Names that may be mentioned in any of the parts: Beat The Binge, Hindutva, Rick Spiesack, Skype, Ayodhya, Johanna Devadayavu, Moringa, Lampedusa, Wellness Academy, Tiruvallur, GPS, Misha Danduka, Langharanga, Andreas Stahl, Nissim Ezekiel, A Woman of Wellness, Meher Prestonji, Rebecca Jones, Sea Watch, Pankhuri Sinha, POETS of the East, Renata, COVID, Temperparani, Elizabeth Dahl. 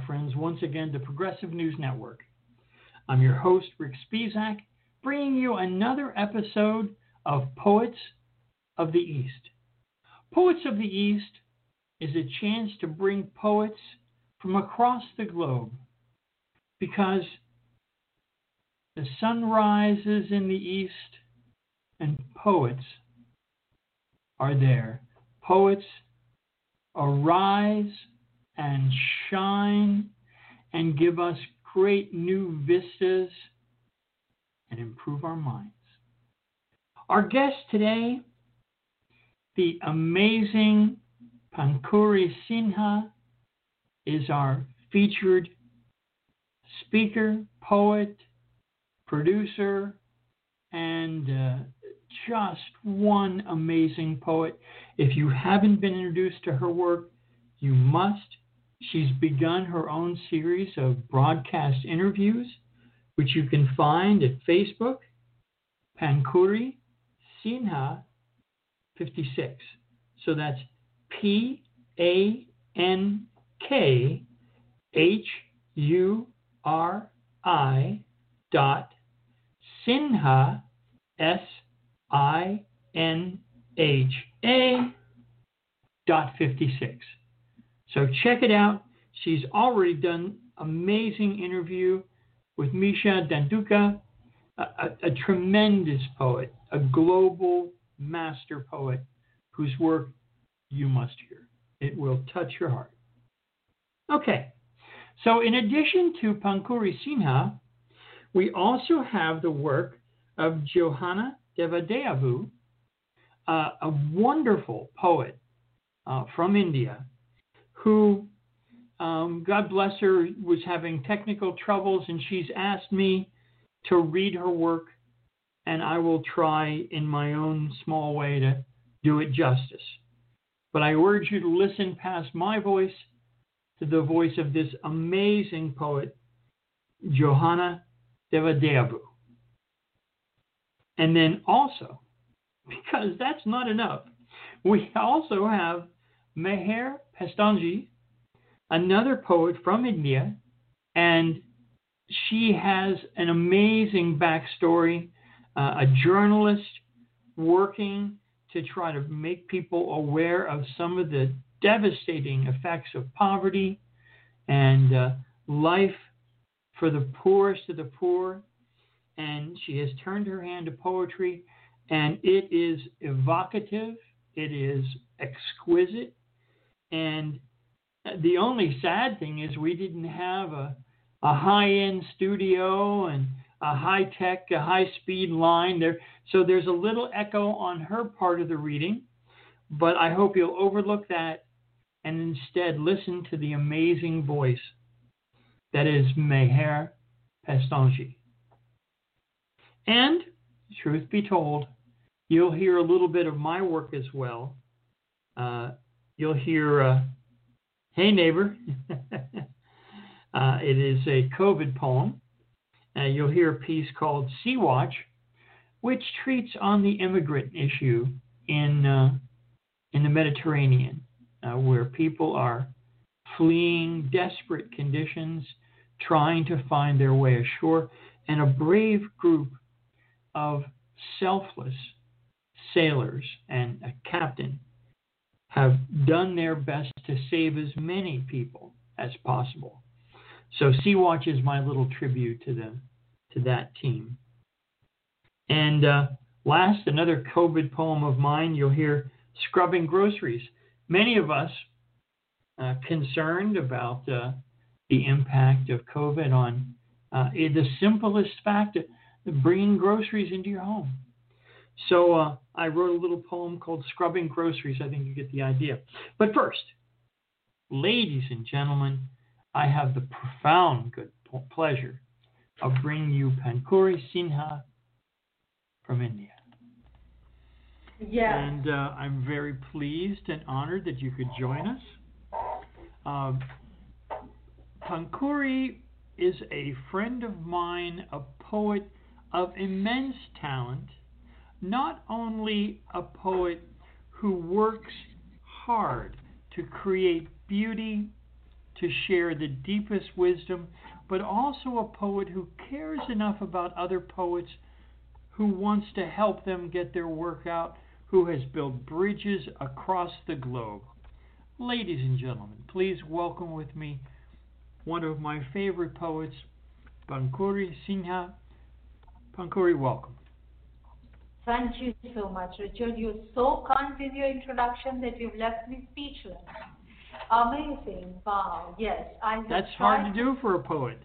my friends, once again to Progressive News Network. I'm your host, Rick Spiesack, bringing you another episode of Poets of the East. Poets of the East is a chance to bring poets from across the globe, because the sun rises in the east and poets are there. Poets arise and shine and give us great new vistas and improve our minds. Our guest today, the amazing Pankhuri Sinha, is our featured speaker, poet, producer, and just one amazing poet. If you haven't been introduced to her work, you must. She's begun her own series of broadcast interviews, which you can find at Facebook, Pankhuri Sinha 56. So that's Pankhuri Sinha.56. So check it out. She's already done amazing interview with Misha Danduka, a tremendous poet, a global master poet whose work you must hear. It will touch your heart. Okay, so in addition to Pankhuri Sinha, we also have the work of Johanna Devadayavu, a wonderful poet from India, who, God bless her, was having technical troubles, and she's asked me to read her work, and I will try in my own small way to do it justice. But I urge you to listen past my voice to the voice of this amazing poet, Johanna Devadayavu. And then also, because that's not enough, we also have Meher Prestonji, another poet from India, and she has an amazing backstory, a journalist working to try to make people aware of some of the devastating effects of poverty and life for the poorest of the poor. And she has turned her hand to poetry, and it is evocative, it is exquisite, and the only sad thing is we didn't have a high-end studio and a high-tech, a high-speed line there. So there's a little echo on her part of the reading, but I hope you'll overlook that and instead listen to the amazing voice that is Meher Prestonji. And, truth be told, you'll hear a little bit of my work as well. You'll hear, Hey Neighbor. It is a COVID poem. You'll hear a piece called Sea Watch, which treats on the immigrant issue in the Mediterranean, where people are fleeing desperate conditions, trying to find their way ashore, and a brave group of selfless sailors and a captain have done their best to save as many people as possible. So Sea Watch is my little tribute to that team. And last, another COVID poem of mine, you'll hear Scrubbing Groceries. Many of us concerned about the impact of COVID on the simplest fact of bringing groceries into your home. So I wrote a little poem called Scrubbing Groceries. I think you get the idea. But first, ladies and gentlemen, I have the profound good pleasure of bringing you Pankhuri Sinha from India. Yeah. And I'm very pleased and honored that you could join us. Pankhuri is a friend of mine, a poet of immense talent, not only a poet who works hard to create beauty, to share the deepest wisdom, but also a poet who cares enough about other poets, who wants to help them get their work out, who has built bridges across the globe. Ladies and gentlemen, please welcome with me one of my favorite poets, Pankhuri Sinha. Pankhuri, welcome. Thank you so much, Richard. You're so kind with your introduction that you've left me speechless. Amazing. Wow. Yes. That's hard to do for a poet.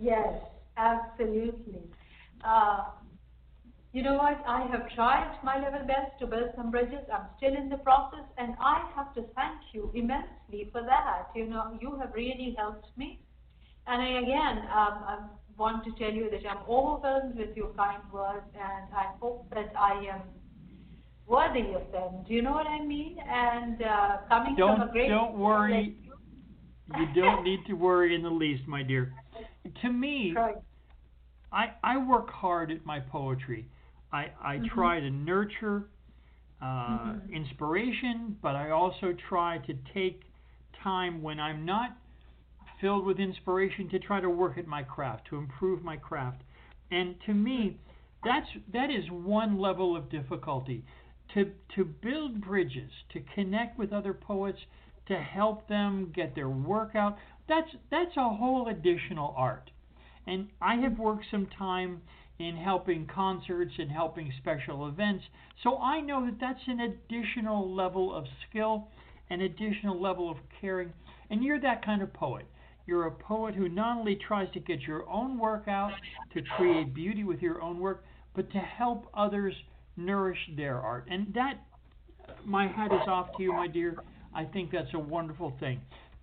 Yes, absolutely. You know what? I have tried my level best to build some bridges. I'm still in the process, and I have to thank you immensely for that. You know, you have really helped me. And I want to tell you that I'm overwhelmed with your kind words, and I hope that I am worthy of them. Do you know what I mean? And coming from a great... Don't worry. You don't need to worry in the least, my dear. To me, right. I work hard at my poetry. I mm-hmm. try to nurture mm-hmm. inspiration, but I also try to take time when I'm not filled with inspiration to try to work at my craft, to improve my craft. And to me, that is one level of difficulty. To build bridges, to connect with other poets, to help them get their work out, that's a whole additional art. And I have worked some time in helping concerts and helping special events, so I know that's an additional level of skill, an additional level of caring. And you're that kind of poet. You're a poet who not only tries to get your own work out, to create beauty with your own work, but to help others nourish their art. And that, my hat is off to you, my dear. I think that's a wonderful thing.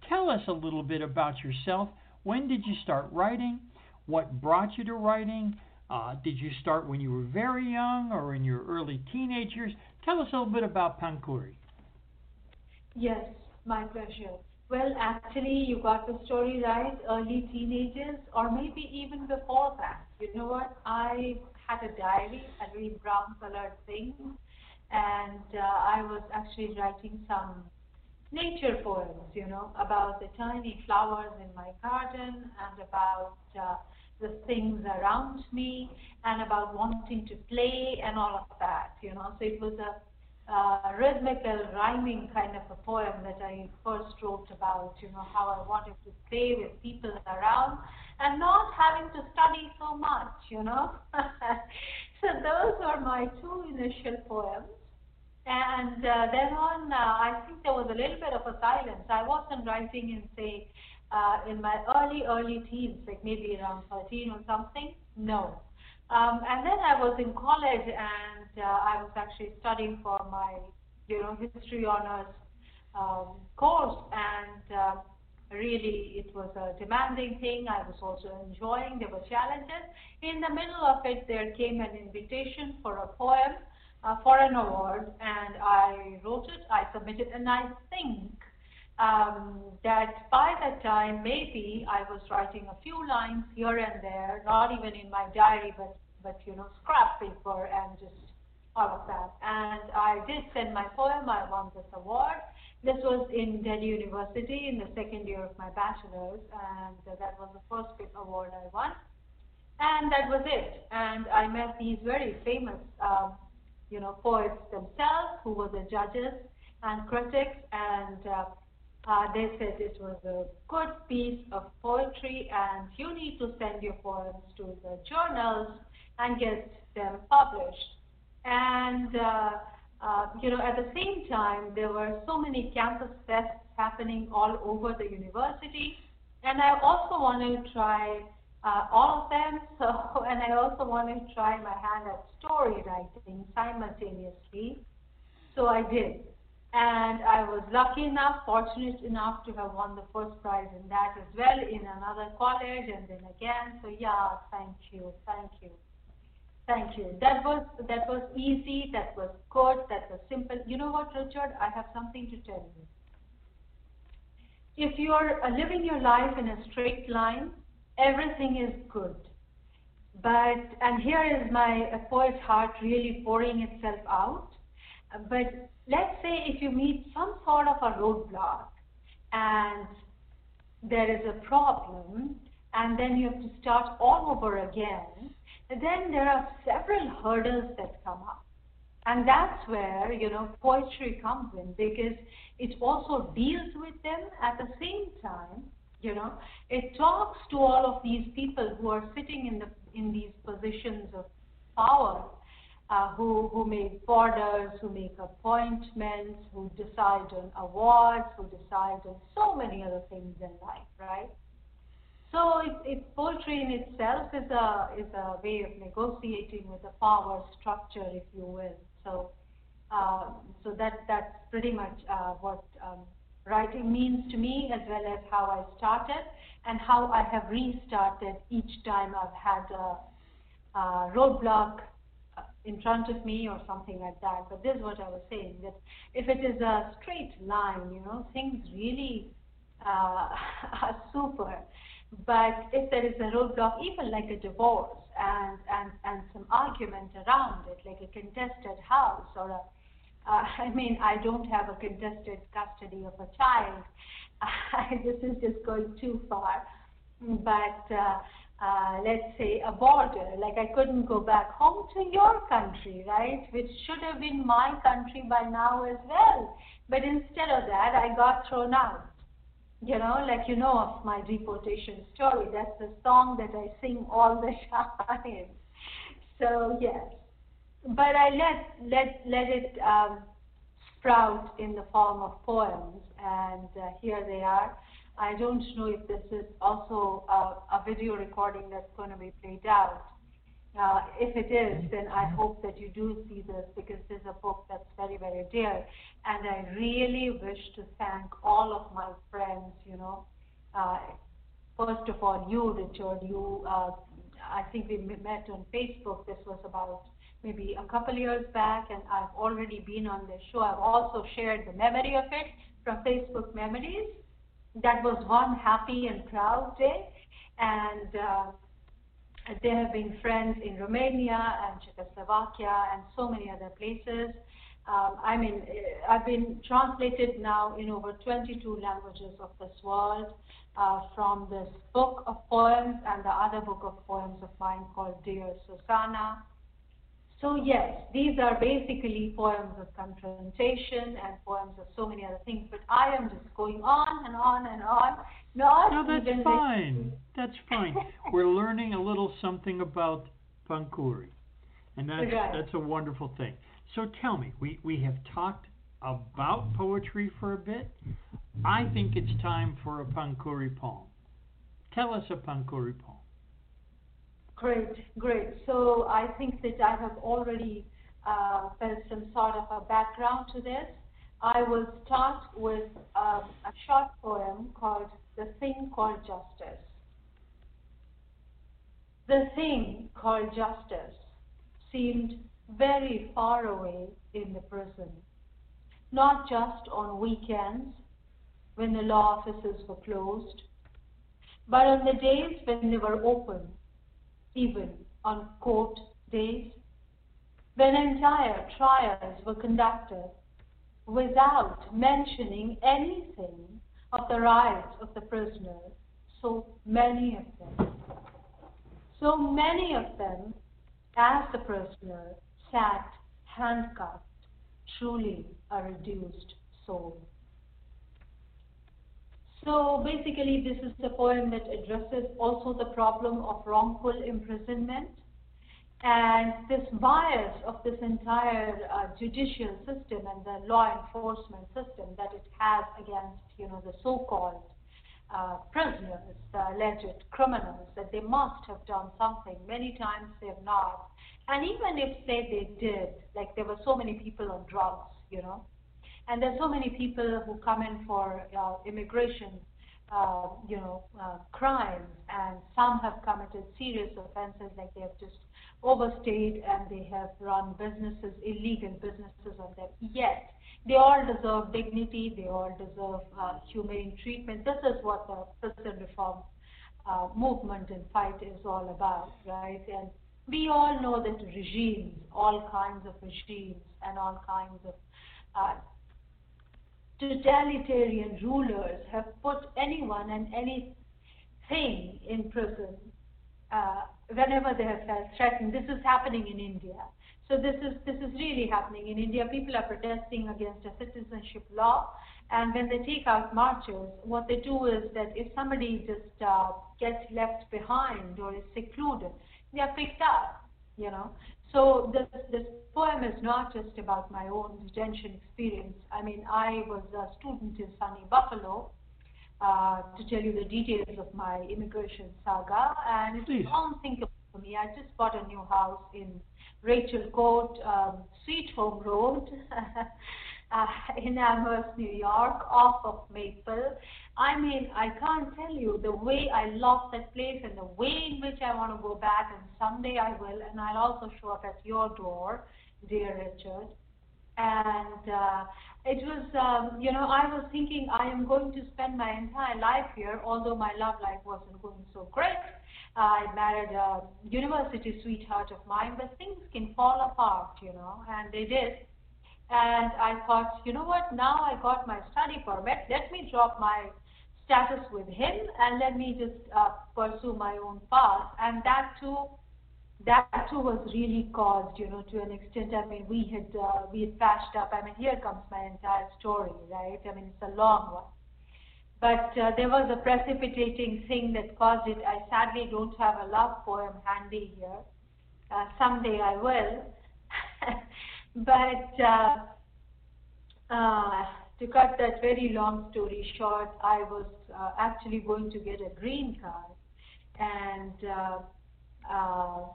Tell us a little bit about yourself. When did you start writing? What brought you to writing? Did you start when you were very young or in your early teenage years? Tell us a little bit about Pankhuri. Yes, my pleasure. Well, actually, you got the story right, early teenagers, or maybe even before that. You know what? I had a diary, a really brown-colored thing, and I was actually writing some nature poems, you know, about the tiny flowers in my garden and about the things around me and about wanting to play and all of that, you know. So it was a rhythmical, rhyming kind of a poem that I first wrote about, you know, how I wanted to play with people around and not having to study so much, you know. So those were my two initial poems. And then on, I think there was a little bit of a silence. I wasn't writing in, say, in my early teens, like maybe around 13 or something. No. And then I was in college, and I was actually studying for my, you know, history honors course, and really it was a demanding thing. I was also enjoying. There were challenges. In the middle of it, there came an invitation for a poem, for an award, and I wrote it, I submitted, and I think that by that time, maybe I was writing a few lines here and there, not even in my diary, but you know, scrap paper and just all of that. And I did send my poem. I won this award. This was in Delhi University in the second year of my bachelor's, and that was the first big award I won. And that was it. And I met these very famous, you know, poets themselves, who were the judges and critics, and they said it was a good piece of poetry, and you need to send your poems to the journals and get them published. And, you know, at the same time, there were so many campus fests happening all over the university, and I also wanted to try all of them, so, and I also wanted to try my hand at story writing simultaneously, so I did. And I was lucky enough, fortunate enough to have won the first prize in that as well, in another college, and then again. So yeah, thank you. That was easy, that was good, that was simple. You know what, Richard? I have something to tell you. If you are living your life in a straight line, everything is good. But, and here is my poet's heart really pouring itself out. But let's say if you meet some sort of a roadblock and there is a problem, and then you have to start all over again, then there are several hurdles that come up. And that's where, you know, poetry comes in, because it also deals with them at the same time. You know, it talks to all of these people who are sitting in these positions of power, who make orders, who make appointments, who decide on awards, who decide on so many other things in life, right? So poetry in itself is a way of negotiating with the power structure, if you will. So that's pretty much what writing means to me, as well as how I started and how I have restarted each time I've had a roadblock in front of me or something like that. But this is what I was saying, that if it is a straight line, you know, things really are super. But if there is a roadblock, even like a divorce and some argument around it, like a contested house or a, I mean, I don't have a contested custody of a child. This is just going too far. But let's say a border, like I couldn't go back home to your country, right? Which should have been my country by now as well. But instead of that, I got thrown out. You know, like you know of my deportation story. That's the song that I sing all the time. So yes, but I let it sprout in the form of poems, and here they are. I don't know if this is also a video recording that's going to be played out. If it is, then I hope that you do see this, because this is a book that's very, very dear. And I really wish to thank all of my friends, you know. First of all, you, Richard, you, I think we met on Facebook. This was about maybe a couple years back, and I've already been on this show. I've also shared the memory of it from Facebook Memories. That was one happy and proud day. And there have been friends in Romania and Czechoslovakia and so many other places. I mean, I've been translated now in over 22 languages of this world from this book of poems and the other book of poems of mine called Dear Susanna. So yes, these are basically poems of confrontation and poems of so many other things, but I am just going on and on and on. No, that's fine. That's fine. We're learning a little something about Pankhuri, and that's a wonderful thing. So tell me, we have talked about poetry for a bit. I think it's time for a Pankhuri poem. Tell us a Pankhuri poem. Great. So I think that I have already felt some sort of a background to this. I will start with a short poem called The Thing Called Justice. The thing called justice seemed very far away in the prison, not just on weekends when the law offices were closed, but on the days when they were open, even on court days, when entire trials were conducted without mentioning anything of the rights of the prisoners, so many of them, as the prisoner sat handcuffed, truly a reduced soul. So basically, this is the poem that addresses also the problem of wrongful imprisonment and this bias of this entire judicial system and the law enforcement system that it has against, you know, the so-called prisoners, the alleged criminals, that they must have done something. Many times they have not. And even if they did, like there were so many people on drugs, you know, and there's so many people who come in for immigration, you know, crimes, and some have committed serious offenses, like they have just overstayed and they have run businesses, illegal businesses on them. Yet, they all deserve dignity, they all deserve humane treatment. This is what the prison reform movement and fight is all about, right? And We all know that regimes, all kinds of regimes and all kinds of totalitarian rulers have put anyone and anything in prison whenever they have felt threatened. This is happening in India. So this is really happening in India. People are protesting against a citizenship law, and when they take out marches, what they do is that if somebody just gets left behind or is secluded, they are picked up, you know. So this poem is not just about my own detention experience. I mean, I was a student in sunny Buffalo, to tell you the details of my immigration saga, and it was unthinkable for me. I just bought a new house in Rachel Court, Sweet Home Road, in Amherst, New York, off of Maple. I mean, I can't tell you the way I loved that place and the way in which I want to go back, and someday I will, and I'll also show up at your door, dear Richard. And it was, you know, I was thinking I am going to spend my entire life here, although my love life wasn't going so great. I married a university sweetheart of mine, but things can fall apart, you know, and they did. And I thought, you know what, now I got my study permit, let me drop my status with him and let me just pursue my own path. And that too was really caused, you know, to an extent. I mean, we had patched up. I mean, here comes my entire story, right? I mean, it's a long one. But there was a precipitating thing that caused it. I sadly don't have a love poem handy here. Someday I will. But to cut that very long story short, I was actually going to get a green card, and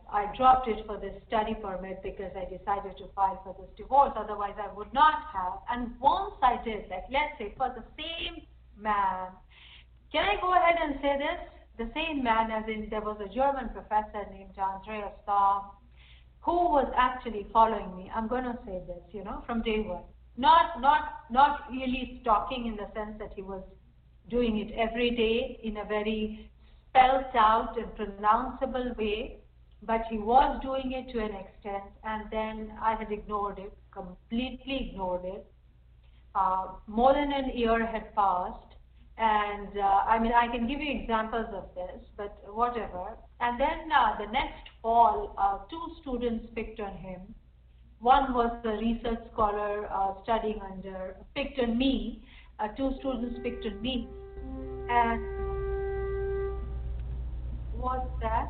I dropped it for this study permit because I decided to file for this divorce. Otherwise, I would not have. And once I did, like, let's say for the same man, can I go ahead and say this? The same man, as in there was a German professor named Andreas Stahl, who was actually following me. I'm going to say this, you know, from day one. Not really stalking in the sense that he was doing it every day in a very spelt out and pronounceable way, but he was doing it to an extent, and then I had ignored it, completely ignored it. More than an year had passed, and I mean, I can give you examples of this, but whatever. And then the next fall, two students picked on him. One was a research scholar studying under, picked on me, two students picked on me, and what's that?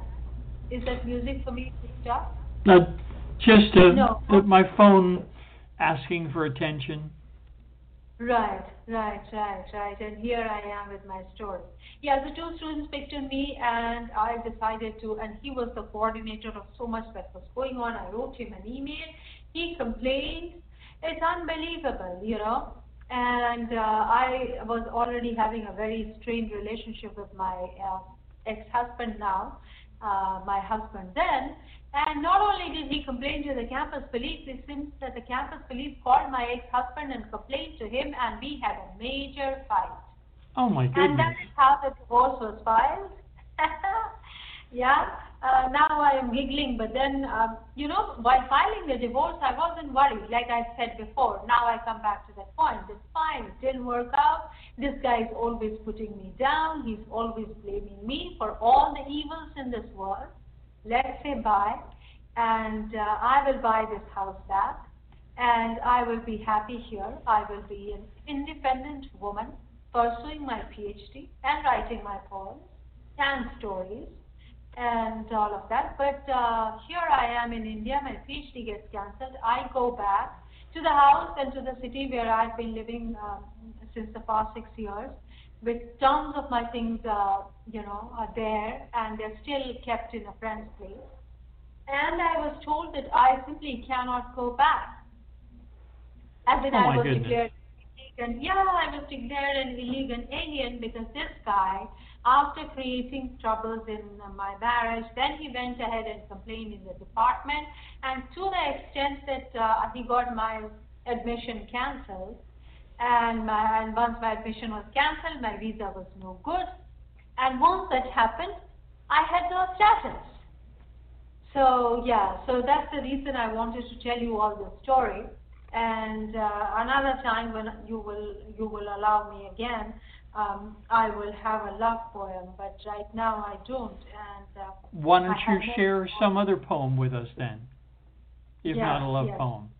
Is that music for me picked up? Just my phone asking for attention. Right. And here I am with my story. Yeah, the two students picked on me, and I decided to, and he was the coordinator of so much that was going on. I wrote him an email. He complained. It's unbelievable, you know. And I was already having a very strained relationship with my ex-husband now, my husband then, and not only did he complain to the campus police, it seems that the campus police called my ex-husband and complained to him, and we had a major fight. Oh my goodness. And that is how the divorce was filed. Yeah, now I am giggling, but then, you know, while filing the divorce, I wasn't worried, like I said before. Now I come back to that point. It's fine, it didn't work out. This guy is always putting me down. He's always blaming me for all the evils in this world. Let's say bye, and I will buy this house back, and I will be happy here. I will be an independent woman pursuing my PhD and writing my poems and stories and all of that. But here I am in India, my PhD gets cancelled. I go back to the house and to the city where I've been living since the past 6 years, with tons of my things, you know, are there, and they're still kept in a friend's place. And I was told that I simply cannot go back. As in, I was declared illegal. Yeah, I was declared an illegal alien because this guy, after creating troubles in my marriage, then he went ahead and complained in the department, and to the extent that he got my admission cancelled, and once my admission was cancelled, my visa was no good, and once that happened, I had no status. So yeah, so that's the reason I wanted to tell you all the story. And another time when you will allow me again, I will have a love poem, but right now I don't. And why don't you share some other poem with us then, if not a love poem?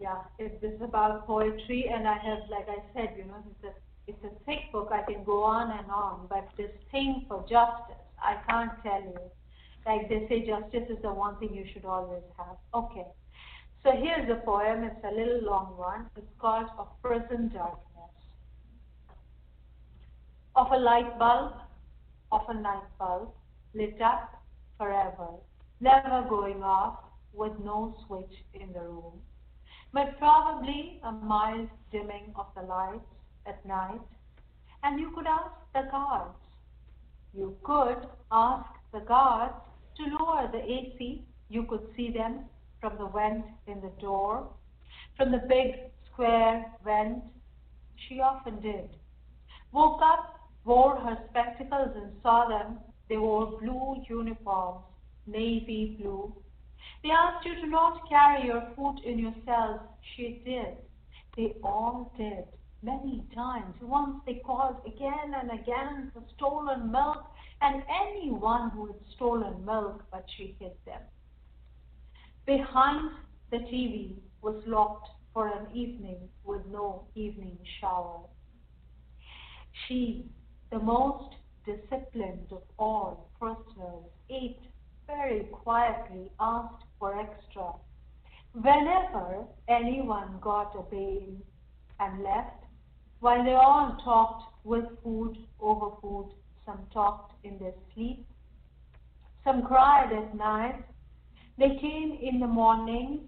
Yeah, this is about poetry, and I have, like I said, you know, it's a thick book. I can go on and on, but this thing for justice, I can't tell you. Like they say, justice is the one thing you should always have. Okay, so here's the poem. It's a little long one. It's called A Prison Darkness. Of a light bulb, of a night bulb, lit up forever, never going off, with no switch in the room, but probably a mild dimming of the lights at night. And you could ask the guards. You could ask the guards to lower the AC. You could see them from the vent in the door, from the big square vent. She often did. Woke up, wore her spectacles and saw them. They wore blue uniforms, navy blue. They asked you to not carry your food in your cells. She did. They all did, many times. Once they called again and again for stolen milk, and anyone who had stolen milk, but she hid them. Behind the TV was locked for an evening with no evening shower. She, the most disciplined of all prisoners, ate very quietly, asked for extra. Whenever anyone got a bail and left, while they all talked with food, over food, some talked in their sleep, some cried at night. They came in the mornings,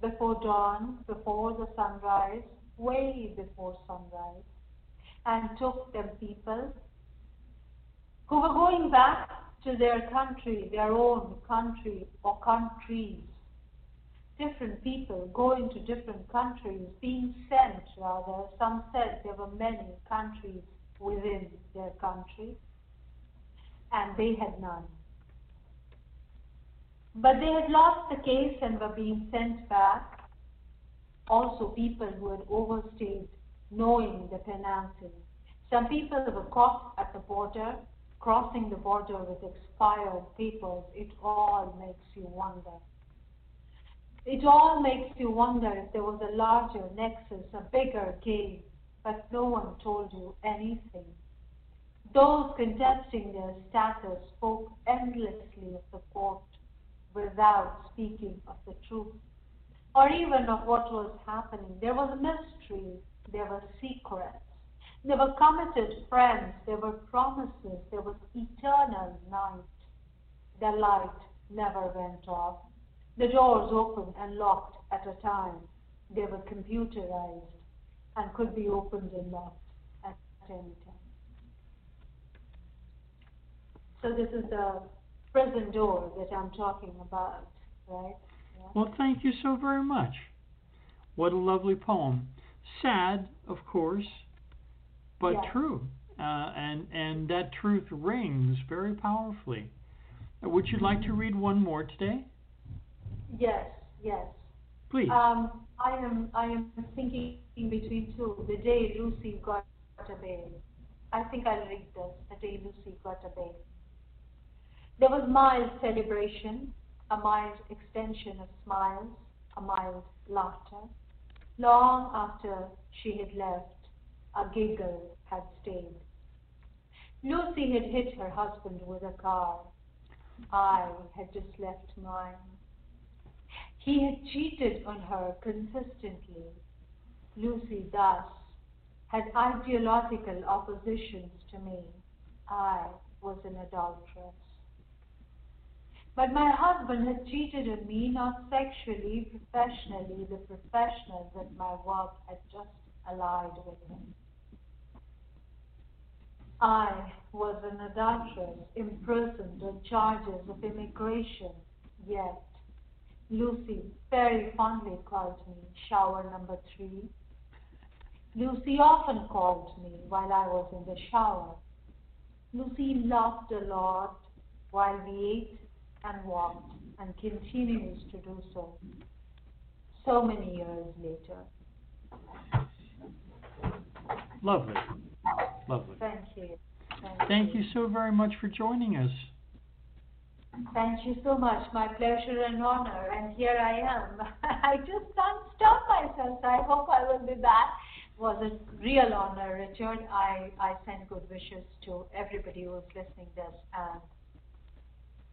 before dawn, before the sunrise, way before sunrise, and took them people who were going back to their country, their own country or countries. Different people going to different countries, being sent rather. Some said there were many countries within their country, and they had none. But they had lost the case and were being sent back. Also people who had overstayed, knowing the penalty. Some people were caught at the border, crossing the border with expired papers. It all makes you wonder. It all makes you wonder if there was a larger nexus, a bigger game, but no one told you anything. Those contesting their status spoke endlessly of the court without speaking of the truth, or even of what was happening. There was mystery, there were secrets. There were committed friends, there were promises, there was eternal night. The light never went off. The doors opened and locked at a time. They were computerized and could be opened and locked at any time. So this is the prison door that I'm talking about, right? Yeah. Well, thank you so very much. What a lovely poem. Sad, of course, but true, and that truth rings very powerfully. Would you like to read one more today? Yes, yes. Please. I am thinking between two. The day Lucy got a bail. I think I'll read this. The day Lucy got a bail. There was mild celebration, a mild extension of smiles, a mild laughter. Long after she had left, a giggle had stayed. Lucy had hit her husband with a car. I had just left mine. He had cheated on her consistently. Lucy thus had ideological oppositions to me. I was an adulteress. But my husband had cheated on me, not sexually, professionally, the professional that my work had just allied with him. I was an adulteress, imprisoned on charges of immigration, yet Lucy very fondly called me shower number 3. Lucy often called me while I was in the shower. Lucy laughed a lot, while we ate and walked, and continues to do so, so many years later. Lovely. Lovely. Thank you. Thank you so very much for joining us. Thank you so much. My pleasure and honor. And here I am. I just can't stop myself. I hope I will be back. It was a real honor, Richard. I send good wishes to everybody who is listening to this. And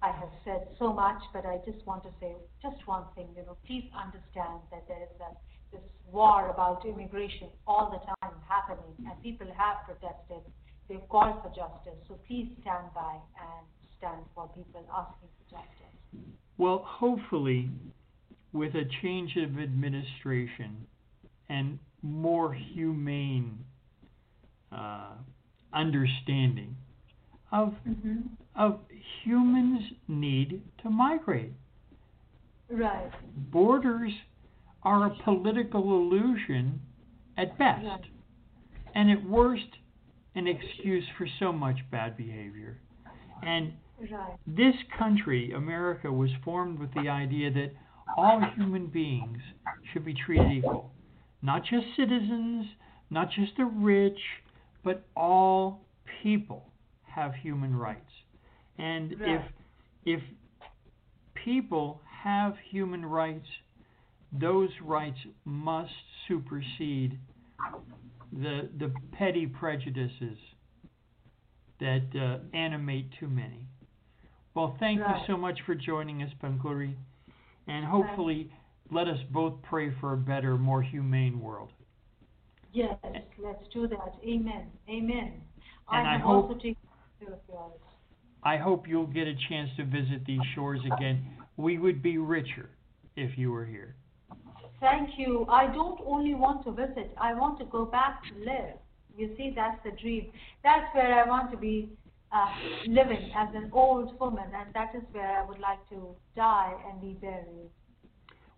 I have said so much, but I just want to say just one thing. You know, please understand that there is this war about immigration all the time happening, and people have protested. They've called for justice. So please stand by and stand for people asking for justice. Well, hopefully, with a change of administration and more humane understanding of humans' need to migrate. Right. Borders are a political illusion at best, right, and at worst, an excuse for so much bad behavior. And right, this country, America, was formed with the idea that all human beings should be treated equal. Not just citizens, not just the rich, but all people have human rights. And right, if people have human rights, those rights must supersede the petty prejudices that animate too many. Well, thank right, you so much for joining us, Pankhuri, and hopefully let us both pray for a better, more humane world. Yes, let's do that. Amen. Amen. And I hope also take care of yours. I hope you'll get a chance to visit these shores again. We would be richer if you were here. Thank you. I don't only want to visit. I want to go back to live. You see, that's the dream. That's where I want to be living as an old woman, and that is where I would like to die and be buried.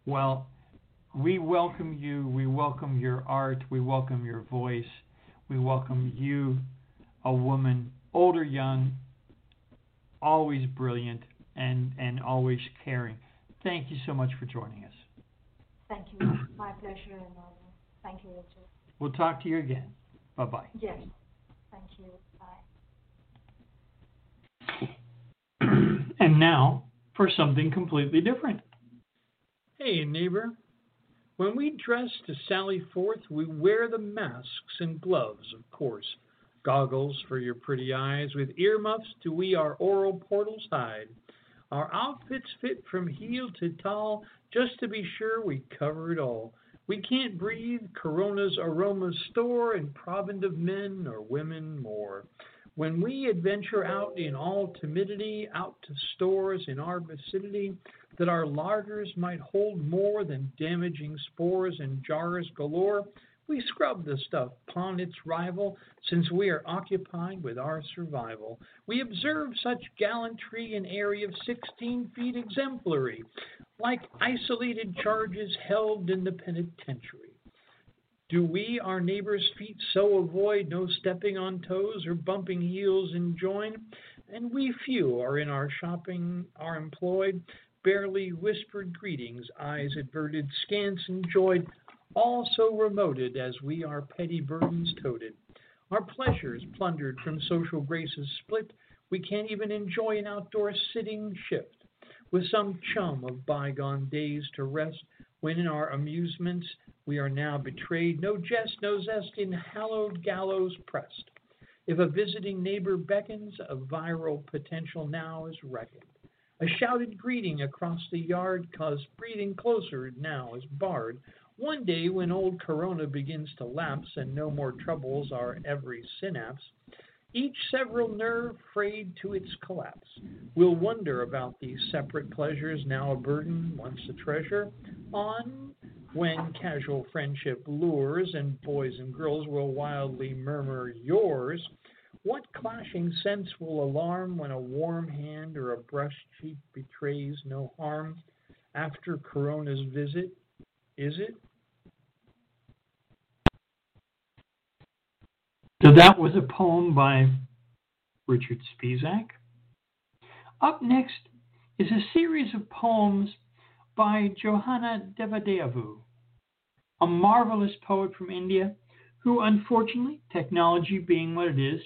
Well, we welcome you. We welcome your art. We welcome your voice. We welcome you, a woman, old or young, always brilliant and always caring. Thank you so much for joining us. Thank you. My pleasure and honor. Thank you, Richard. We'll talk to you again. Bye-bye. Yes. Thank you. Bye. And now for something completely different. Hey, neighbor. When we dress to sally forth, we wear the masks and gloves, of course. Goggles for your pretty eyes, with earmuffs to we our oral portals hide. Our outfits fit from heel to tall, just to be sure we cover it all. We can't breathe Corona's aromas store, and provend of men or women more. When we adventure out in all timidity, out to stores in our vicinity, that our larders might hold more than damaging spores and jars galore, we scrub the stuff upon its rival, since we are occupied with our survival. We observe such gallantry in area of 16 feet exemplary, like isolated charges held in the penitentiary. Do we our neighbor's feet so avoid, no stepping on toes or bumping heels enjoin? And we few are in our shopping are employed, barely whispered greetings, eyes averted, scants enjoyed, all so remoted as we our petty burdens toted. Our pleasures plundered from social graces split, we can't even enjoy an outdoor sitting shift, with some chum of bygone days to rest, when in our amusements we are now betrayed, no jest, no zest, in hallowed gallows pressed. If a visiting neighbor beckons, a viral potential now is reckoned. A shouted greeting across the yard, cause breathing closer now is barred. One day when old Corona begins to lapse and no more troubles are every synapse, each several nerve frayed to its collapse, we'll wonder about these separate pleasures, now a burden, once a treasure, on when casual friendship lures and boys and girls will wildly murmur yours. What clashing sense will alarm when a warm hand or a brushed cheek betrays no harm after Corona's visit? Is it? So that was a poem by Richard Spiesack. Up next is a series of poems by Johanna Devadayavu, a marvelous poet from India who, unfortunately, technology being what it is,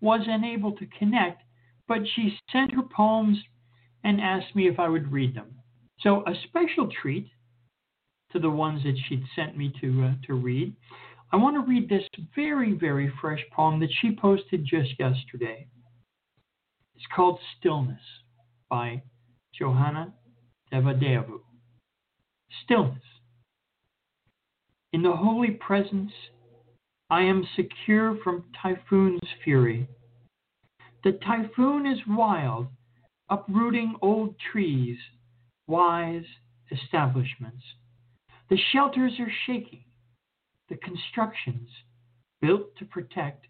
was unable to connect, but she sent her poems and asked me if I would read them. So a special treat to the ones that she'd sent me to read. I want to read this very, very fresh poem that she posted just yesterday. It's called Stillness by Johanna Devadayavu. Stillness. In the holy presence, I am secure from typhoon's fury. The typhoon is wild, uprooting old trees, wise establishments. The shelters are shaking, the constructions built to protect.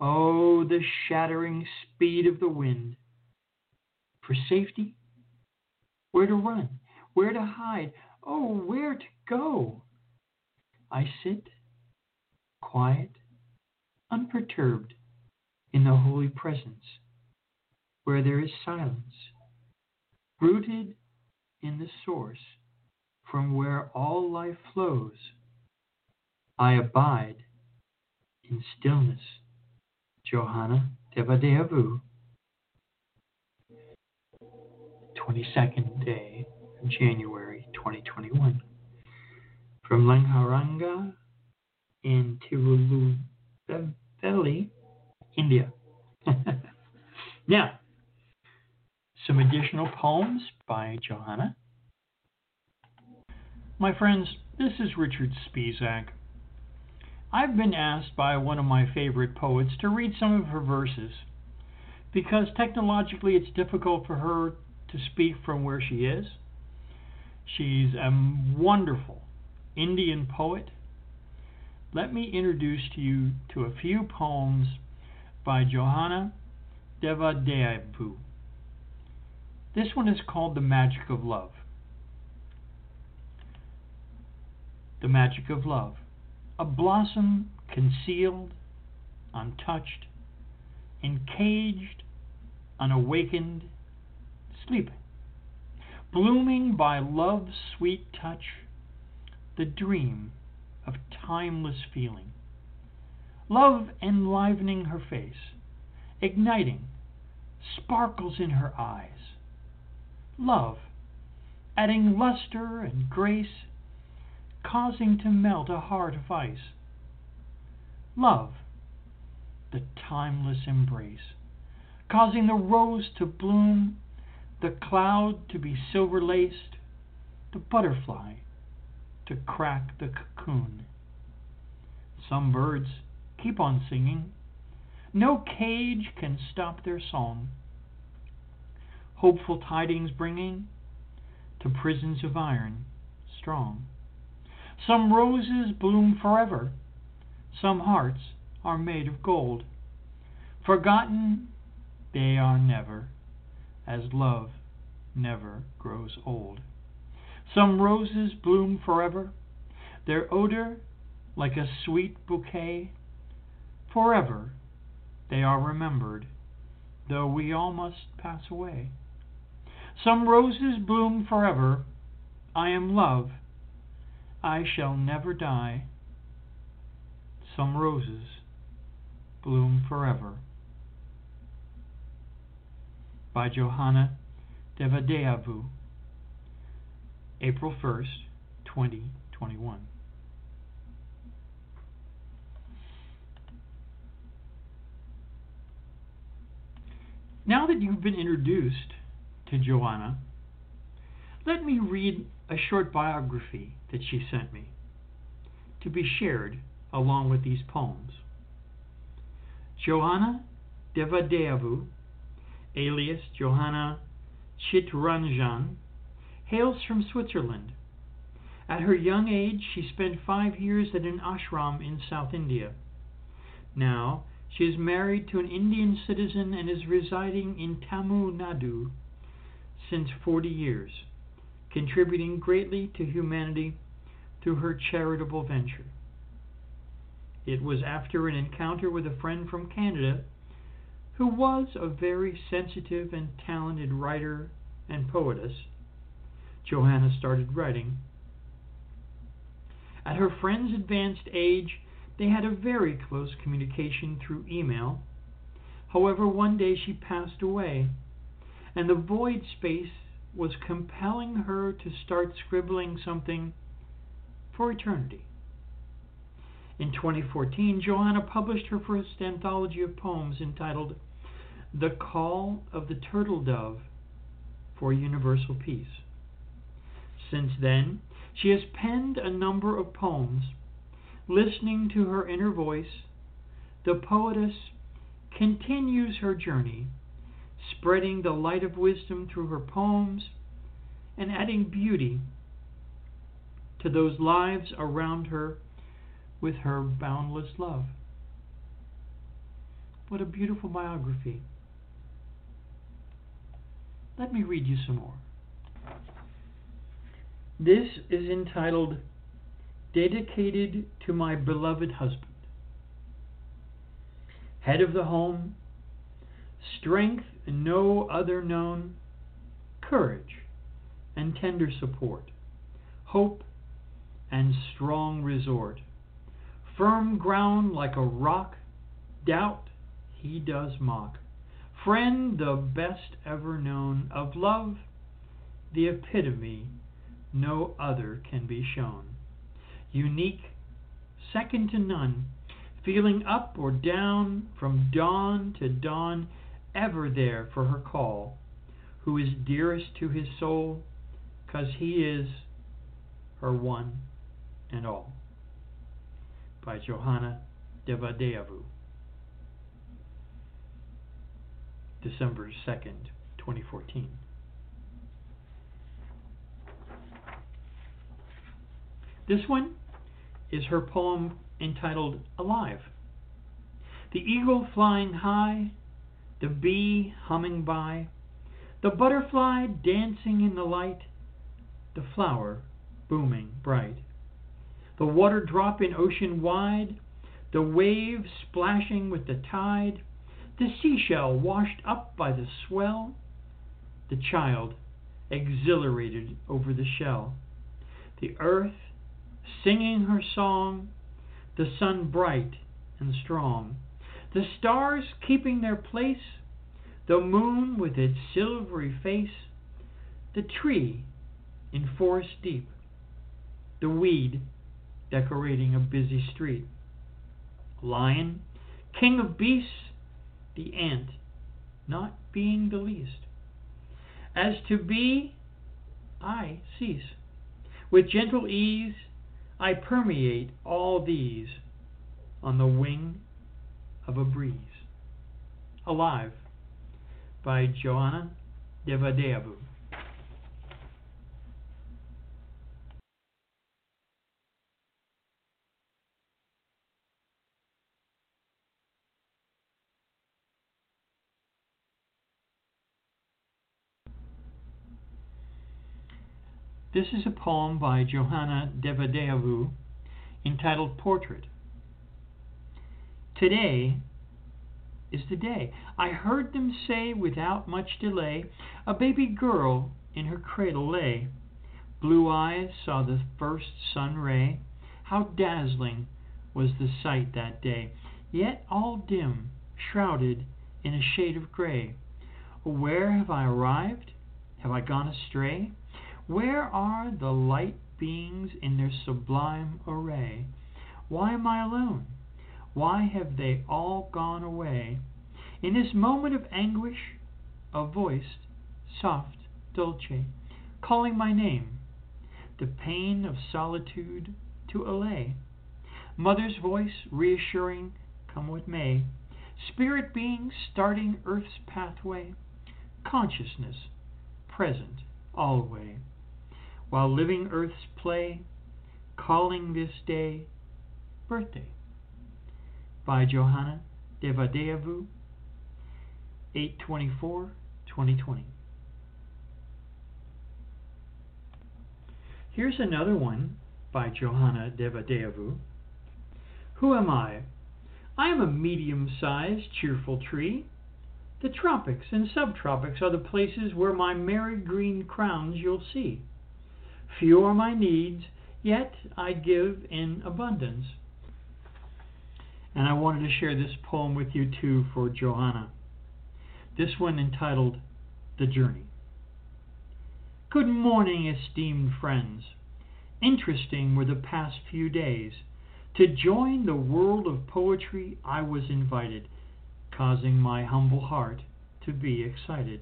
Oh, the shattering speed of the wind. For safety, where to run, where to hide, oh, where to go? I sit quiet, unperturbed in the holy presence, where there is silence, rooted in the source from where all life flows. I abide in stillness. Johanna Devadayavu. 22nd day of January 2021. From Langharanga in Tiruvallur, India. Now, some additional poems by Johanna. My friends, this is Richard Spiesack. I've been asked by one of my favorite poets to read some of her verses because technologically it's difficult for her to speak from where she is. She's a wonderful Indian poet. Let me introduce to you to a few poems by Johanna Devadayavu. This one is called The Magic of Love. The Magic of Love. A blossom concealed, untouched, encaged, unawakened, sleeping. Blooming by love's sweet touch, the dream of timeless feeling. Love enlivening her face, igniting sparkles in her eyes. Love adding luster and grace, causing to melt a heart of ice. Love, the timeless embrace, causing the rose to bloom, the cloud to be silver laced, the butterfly to crack the cocoon. Some birds keep on singing. No cage can stop their song. Hopeful tidings bringing to prisons of iron strong. Some roses bloom forever. Some hearts are made of gold. Forgotten they are never, as love never grows old. Some roses bloom forever, their odor like a sweet bouquet. Forever they are remembered, though we all must pass away. Some roses bloom forever. I am love. I shall never die. Some roses bloom forever. By Johanna Devadayavu. April 1st, 2021. Now that you've been introduced to Johanna, let me read a short biography that she sent me to be shared along with these poems. Johanna Devadayavu, alias Johanna Chittaranjan, hails from Switzerland. At her young age, she spent 5 years at an ashram in South India. Now, she is married to an Indian citizen and is residing in Tamil Nadu since 40 years. Contributing greatly to humanity through her charitable venture. It was after an encounter with a friend from Canada who was a very sensitive and talented writer and poetess, Johanna started writing. At her friend's advanced age, they had a very close communication through email. However, one day she passed away, and the void space was compelling her to start scribbling something for eternity. In 2014, Johanna published her first anthology of poems entitled The Call of the Turtle Dove for Universal Peace. Since then, she has penned a number of poems. Listening to her inner voice, the poetess continues her journey, spreading the light of wisdom through her poems and adding beauty to those lives around her with her boundless love. What a beautiful biography. Let me read you some more. This is entitled Dedicated to My Beloved Husband. Head of the home, strength no other known, courage and tender support, hope and strong resort, firm ground like a rock, doubt he does mock, friend the best ever known, of love the epitome no other can be shown. Unique, second to none, feeling up or down from dawn to dawn, ever there for her call, who is dearest to his soul, 'cause he is her one and all. By Johanna Devadayavu, December 2nd, 2014. This one is her poem entitled Alive. The eagle flying high, the bee humming by, the butterfly dancing in the light, the flower booming bright, the water drop in ocean wide, the wave splashing with the tide, the seashell washed up by the swell, the child exhilarated over the shell, the earth singing her song, the sun bright and strong, the stars keeping their place, the moon with its silvery face, the tree in forest deep, the weed decorating a busy street, lion, king of beasts, the ant not being the least. As to be, I cease. With gentle ease, I permeate all these on the wing of a breeze. Alive by Johanna Devadayavu. This is a poem by Johanna Devadayavu entitled Portrait. Today is the day. I heard them say without much delay, a baby girl in her cradle lay. Blue eyes saw the first sun ray. How dazzling was the sight that day, yet all dim, shrouded in a shade of gray. Where have I arrived? Have I gone astray? Where are the light beings in their sublime array? Why am I alone? Why have they all gone away? In this moment of anguish, a voice, soft, dulce, calling my name, the pain of solitude to allay. Mother's voice reassuring, come what may. Spirit beings starting earth's pathway. Consciousness, present, always. While living earth's play, calling this day birthday. By Johanna Devadayavu, 8/24/2020. Here's another one by Johanna Devadayavu. Who am I? I am a medium-sized, cheerful tree, The tropics and subtropics are the places where my merry green crowns you'll see. Few are my needs, yet I give in abundance. And I wanted to share this poem with you too for Johanna. This one entitled, The Journey. Good morning, esteemed friends. Interesting were the past few days. To join the world of poetry I was invited, causing my humble heart to be excited.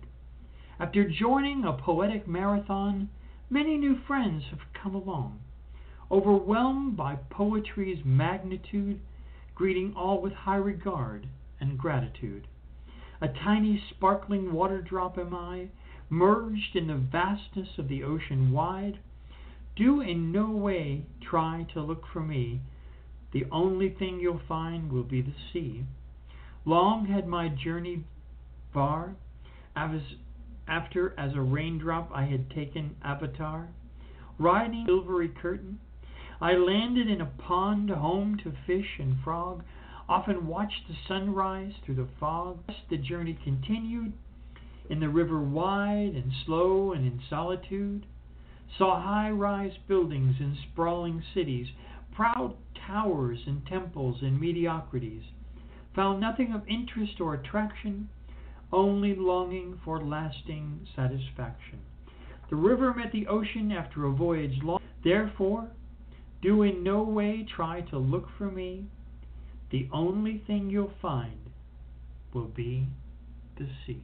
After joining a poetic marathon, many new friends have come along, overwhelmed by poetry's magnitude, greeting all with high regard and gratitude. A tiny sparkling water drop am I, merged in the vastness of the ocean wide. Do in no way try to look for me. The only thing you'll find will be the sea. Long had my journey far, after as a raindrop I had taken avatar. Riding silvery curtain, I landed in a pond home to fish and frog, often watched the sunrise through the fog. The journey continued, in the river wide and slow and in solitude. Saw high-rise buildings and sprawling cities, proud towers and temples and mediocrities. Found nothing of interest or attraction, only longing for lasting satisfaction. The river met the ocean after a voyage long. Therefore, do in no way try to look for me. The only thing you'll find will be the sea.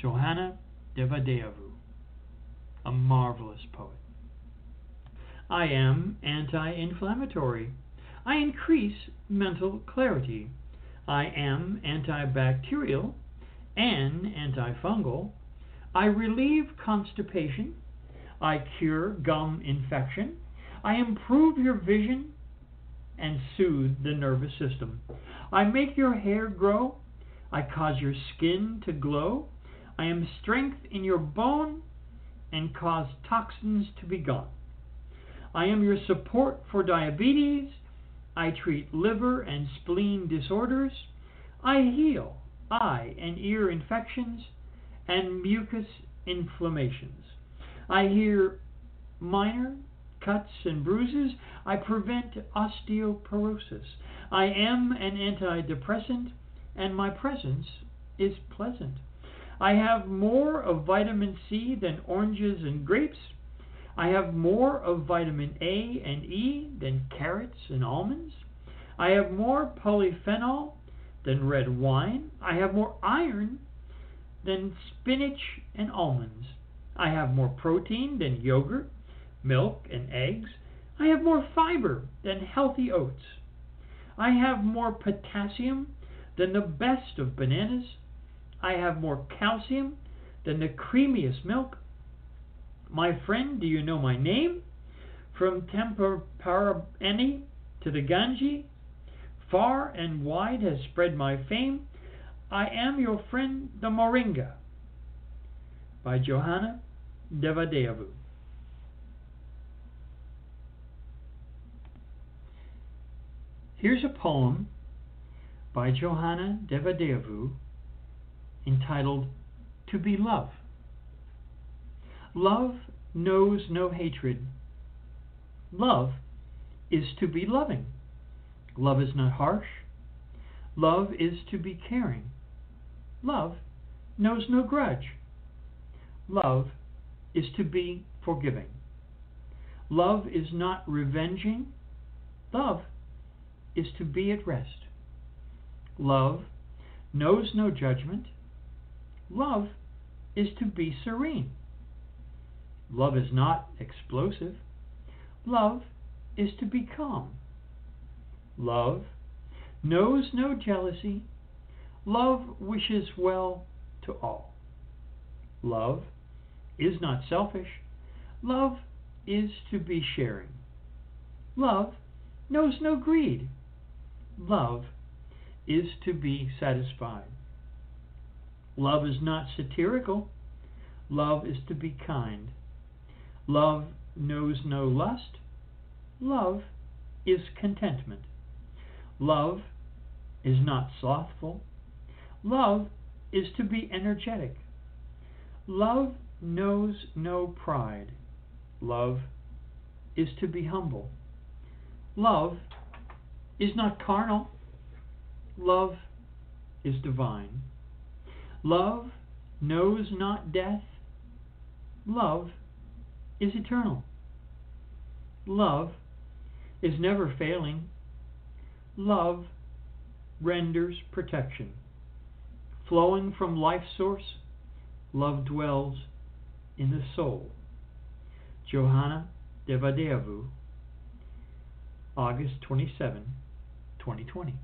Johanna Devadayavu, a marvelous poet. I am anti-inflammatory. I increase mental clarity. I am antibacterial and antifungal. I relieve constipation. I cure gum infection. I improve your vision and soothe the nervous system. I make your hair grow. I cause your skin to glow. I am strength in your bone and cause toxins to be gone. I am your support for diabetes. I treat liver and spleen disorders. I heal eye and ear infections and mucus inflammations. I heal minor cuts and bruises. I prevent osteoporosis. I am an antidepressant, and my presence is pleasant. I have more of vitamin C than oranges and grapes. I have more of vitamin A and E than carrots and almonds. I have more polyphenol than red wine. I have more iron than spinach and almonds. I have more protein than yogurt, milk, and eggs. I have more fiber than healthy oats. I have more potassium than the best of bananas. I have more calcium than the creamiest milk. My friend, do you know my name? From Temperparani to the Ganges, far and wide has spread my fame. I am your friend, the Moringa. By Johanna Devadeyavu. Here's a poem by Johanna Devadeyavu entitled, To Be Love. Love knows no hatred. Love is to be loving. Love is not harsh. Love is to be caring. Love knows no grudge. Love is to be forgiving. Love is not revenging. Love is to be at rest. Love knows no judgment. Love is to be serene. Love is not explosive. Love is to be calm. Love knows no jealousy. Love wishes well to all. Love is not selfish. Love is to be sharing. Love knows no greed. Love is to be satisfied. Love is not satirical. Love is to be kind. Love knows no lust. Love is contentment. Love is not slothful. Love is to be energetic. Love knows no pride. Love is to be humble. Love is not carnal. Love is divine. Love knows not death. Love is eternal. Love is never failing. Love renders protection. Flowing from life's source, love dwells in the soul. Johanna Devadayavu, August 27, 2020.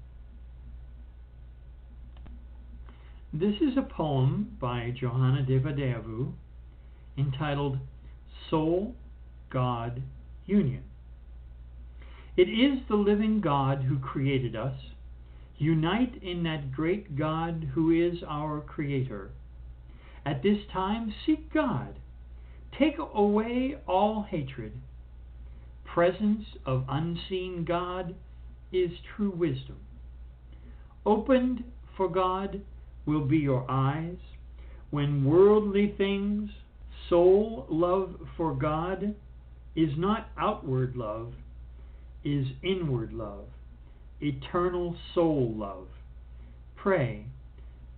This is a poem by Johanna Devadayavu entitled Soul-God Union. It is the living God who created us. Unite in that great God who is our Creator. At this time, seek God. Take away all hatred. Presence of unseen God is true wisdom. Opened for God will be your eyes. When worldly things, soul love for God is not outward love, is inward love. Eternal soul love. Pray,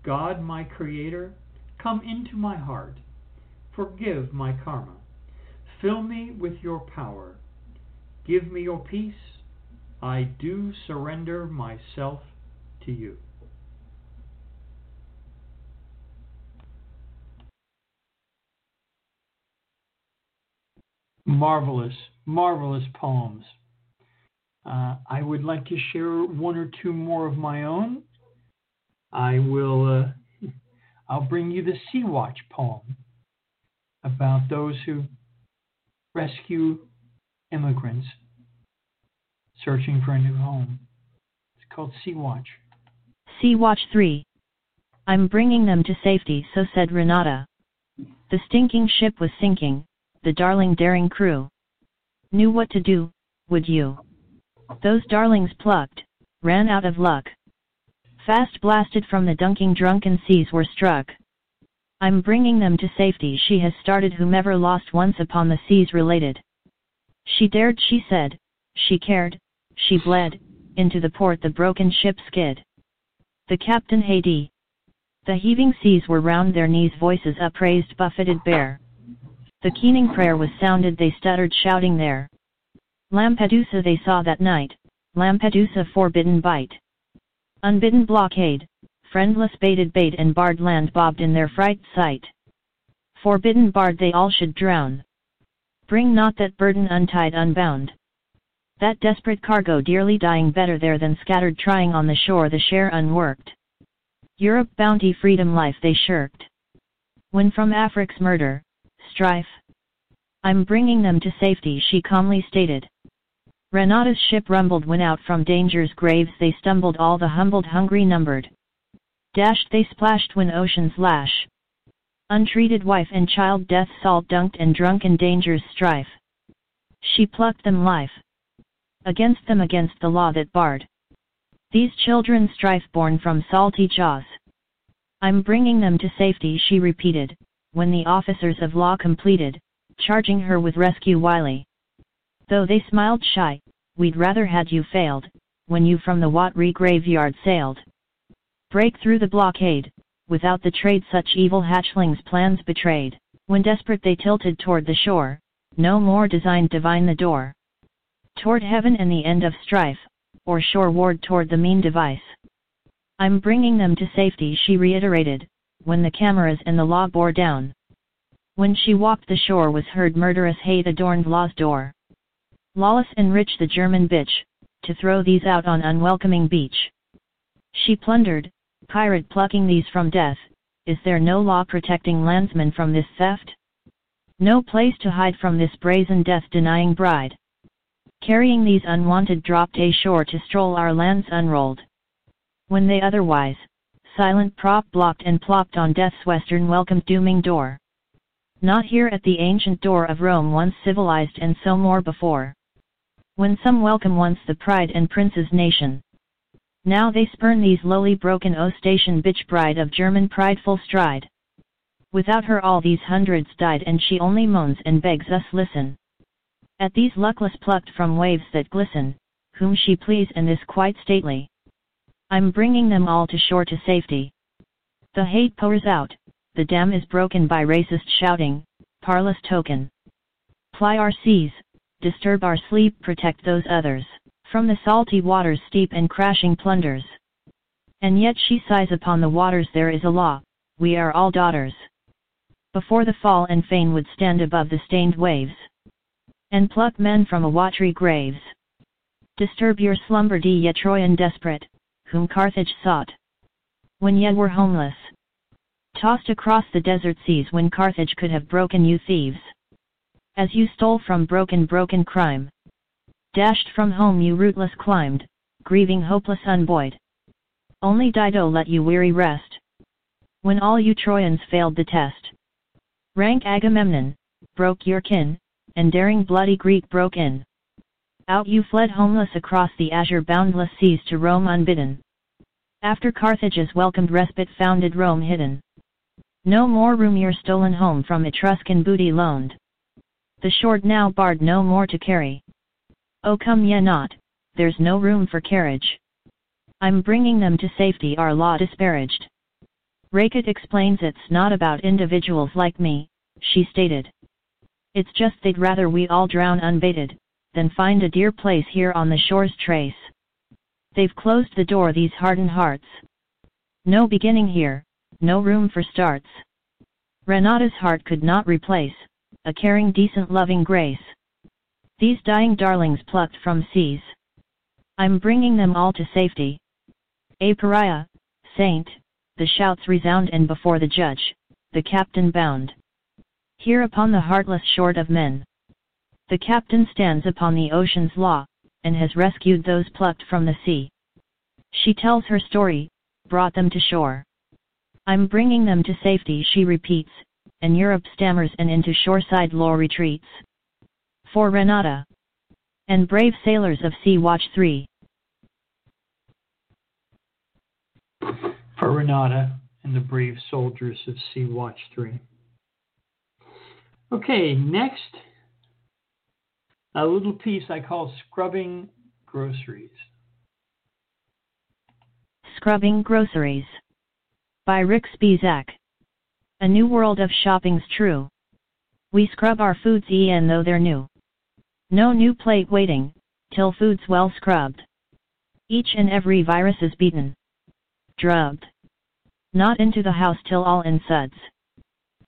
God my Creator, come into my heart. Forgive my karma. Fill me with your power. Give me your peace. I do surrender myself to you. Marvelous, marvelous poems. I would like to share one or two more of my own. I'll bring you the Sea Watch poem about those who rescue immigrants searching for a new home. It's called Sea Watch. Sea Watch 3. I'm bringing them to safety, so said Renata. The stinking ship was sinking, the darling daring crew knew what to do, would you? Those darlings plucked, ran out of luck. Fast blasted from the dunking drunken seas were struck. I'm bringing them to safety, she has started, whomever lost once upon the seas related. She dared, she said, she cared, she bled, into the port the broken ship skid. The captain Haiti. The heaving seas were round their knees, voices upraised, buffeted bare. The keening prayer was sounded, they stuttered, shouting there. Lampedusa they saw that night, Lampedusa forbidden bite. Unbidden blockade, friendless baited bait and barred land bobbed in their fright sight. Forbidden barred they all should drown. Bring not that burden untied unbound. That desperate cargo dearly dying better there than scattered trying on the shore the share unworked. Europe bounty freedom life they shirked. When from Afric's murder, strife. I'm bringing them to safety, she calmly stated. Renata's ship rumbled when out from danger's graves they stumbled, all the humbled hungry numbered. Dashed they splashed when oceans lash. Untreated wife and child death salt dunked and drunk in danger's strife. She plucked them life. Against them, against the law that barred. These children strife born from salty jaws. I'm bringing them to safety, she repeated, when the officers of law completed, charging her with rescue wily. Though they smiled shy, we'd rather had you failed, when you from the watery graveyard sailed. Break through the blockade, without the trade such evil hatchlings' plans betrayed. When desperate they tilted toward the shore, no more designed divine the door. Toward heaven and the end of strife, or shoreward toward the mean device. I'm bringing them to safety, she reiterated, when the cameras and the law bore down. When she walked the shore was heard murderous hate adorned law's door. Lawless and rich the German bitch, to throw these out on unwelcoming beach. She plundered, pirate plucking these from death, is there no law protecting landsmen from this theft? No place to hide from this brazen death denying bride. Carrying these unwanted dropped ashore to stroll our lands unrolled. When they otherwise, silent prop blocked and plopped on death's western welcome dooming door. Not here at the ancient door of Rome once civilized and so more before. When some welcome once the pride and prince's nation. Now they spurn these lowly broken O station bitch bride of German prideful stride. Without her all these hundreds died, and she only moans and begs us listen. At these luckless plucked from waves that glisten, whom she please and this quite stately. I'm bringing them all to shore to safety. The hate pours out, the dam is broken by racist shouting, parlous token. Ply our seas, disturb our sleep, protect those others from the salty waters steep and crashing plunders. And yet she sighs upon the waters, there is a law, we are all daughters. Before the fall, and fain would stand above the stained waves, and pluck men from a watery graves. Disturb your slumber, ye Troyan desperate, whom Carthage sought, when ye were homeless. Tossed across the desert seas when Carthage could have broken you thieves. As you stole from broken crime. Dashed from home you rootless climbed, grieving hopeless unbuoyed. Only Dido let you weary rest, when all you Trojans failed the test. Rank Agamemnon broke your kin, and daring bloody Greek broke in. Out you fled homeless across the azure boundless seas to Rome unbidden. After Carthage's welcomed respite founded Rome hidden. No more room your stolen home from Etruscan booty loaned. The shore now barred no more to carry. Oh come ye not, there's no room for carriage. I'm bringing them to safety, our law disparaged. Rakut explains it's not about individuals like me, she stated. It's just they'd rather we all drown unbaited, than find a dear place here on the shore's trace. They've closed the door, these hardened hearts. No beginning here, no room for starts. Renata's heart could not replace a caring, decent, loving grace. These dying darlings plucked from seas. I'm bringing them all to safety. A pariah, saint, the shouts resound, and before the judge, the captain bound. Here upon the heartless short of men. The captain stands upon the ocean's law, and has rescued those plucked from the sea. She tells her story, brought them to shore. I'm bringing them to safety, she repeats, and Europe stammers and into shoreside lore retreats. For Renata and brave sailors of Sea Watch 3. For Renata and the brave soldiers of Sea Watch 3. Okay, next, a little piece I call Scrubbing Groceries. Scrubbing Groceries by Rick Spiesack. A new world of shopping's true. We scrub our foods e'en though they're new. No new plate waiting, till food's well scrubbed. Each and every virus is beaten. Drubbed. Not into the house till all in suds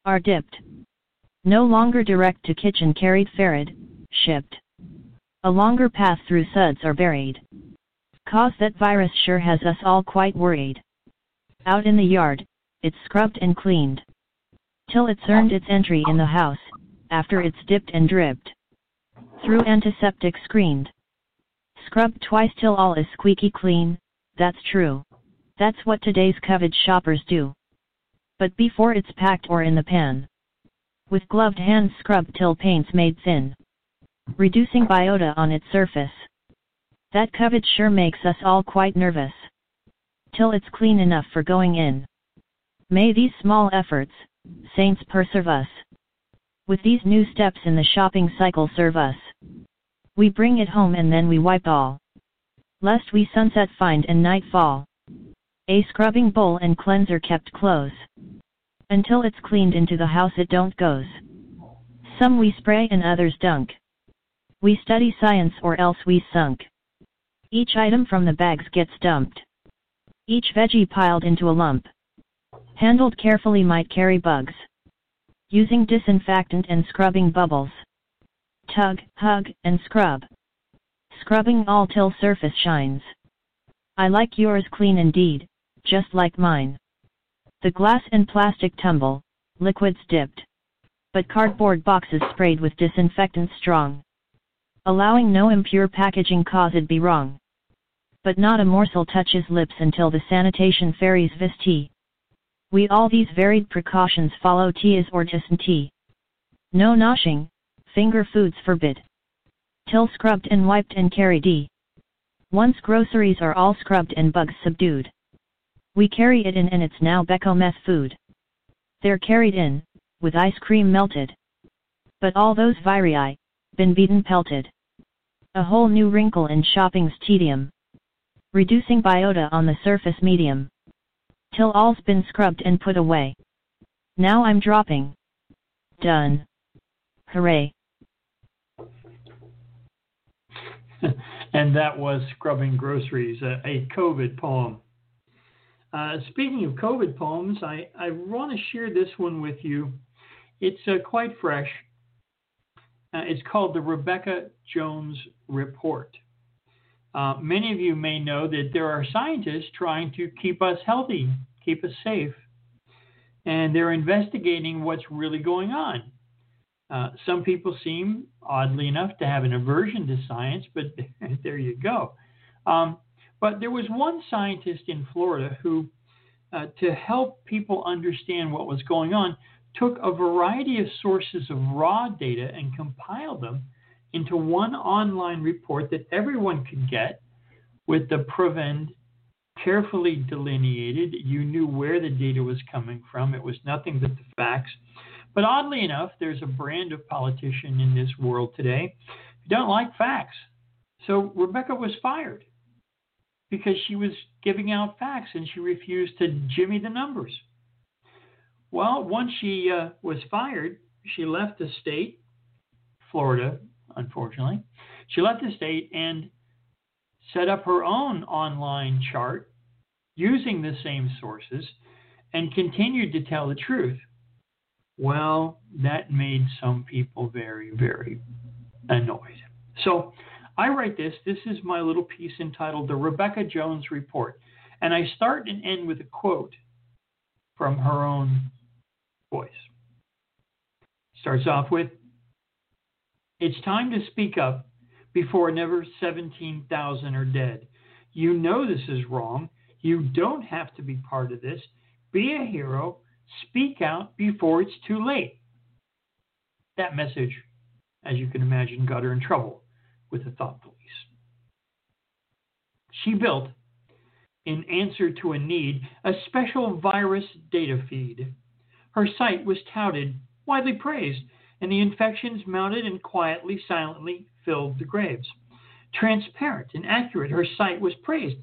are dipped. No longer direct to kitchen carried, ferried, shipped. A longer path through suds are buried. Cause that virus sure has us all quite worried. Out in the yard, it's scrubbed and cleaned. Till it's earned its entry in the house, after it's dipped and dripped. Through antiseptic screened. Scrubbed twice till all is squeaky clean, that's true. That's what today's coveted shoppers do. But before it's packed or in the pan, with gloved hands scrubbed till paint's made thin, reducing biota on its surface. That covet sure makes us all quite nervous, till it's clean enough for going in. May these small efforts, saints, preserve us. With these new steps in the shopping cycle serve us. We bring it home and then we wipe all, lest we sunset find and nightfall. A scrubbing bowl and cleanser kept close, until it's cleaned into the house it don't goes. Some we spray and others dunk. We study science or else we sunk. Each item from the bags gets dumped. Each veggie piled into a lump. Handled carefully might carry bugs. Using disinfectant and scrubbing bubbles. Tug, hug, and scrub. Scrubbing all till surface shines. I like yours clean indeed, just like mine. The glass and plastic tumble, liquids dipped. But cardboard boxes sprayed with disinfectant strong. Allowing no impure packaging cause it be wrong. But not a morsel touches lips until the sanitation fairies vis tea. We all these varied precautions follow tea or tisn tea. No noshing, finger foods forbid. Till scrubbed and wiped and carried. Once groceries are all scrubbed and bugs subdued. We carry it in and it's now becometh food. They're carried in, with ice cream melted. But all those viri, been beaten pelted. A whole new wrinkle in shopping's tedium. Reducing biota on the surface medium. Till all's been scrubbed and put away. Now I'm dropping. Done. Hooray. And that was Scrubbing Groceries, a COVID poem. Speaking of COVID poems, I want to share this one with you. It's quite fresh. It's called The Rebecca Jones Report. Many of you may know that there are scientists trying to keep us healthy, keep us safe, and they're investigating what's really going on. Some people seem, oddly enough, to have an aversion to science, but there you go. But there was one scientist in Florida who, to help people understand what was going on, took a variety of sources of raw data and compiled them into one online report that everyone could get with the provend carefully delineated. You knew where the data was coming from. It was nothing but the facts. But oddly enough, there's a brand of politician in this world today who don't like facts. So Rebecca was fired because she was giving out facts and she refused to jimmy the numbers. Well, once she was fired, she left the state, Florida, unfortunately. She left the state and set up her own online chart using the same sources and continued to tell the truth. Well, that made some people very, very annoyed. So I write this. This is my little piece entitled The Rebecca Jones Report. And I start and end with a quote from her own voice. Starts off with, "It's time to speak up before another 17,000 are dead. You know this is wrong. You don't have to be part of this. Be a hero. Speak out before it's too late." That message, as you can imagine, got her in trouble with the thought police. She built, in answer to a need, a special virus data feed. Her site was touted, widely praised, and the infections mounted and quietly, silently filled the graves. Transparent and accurate, her site was praised,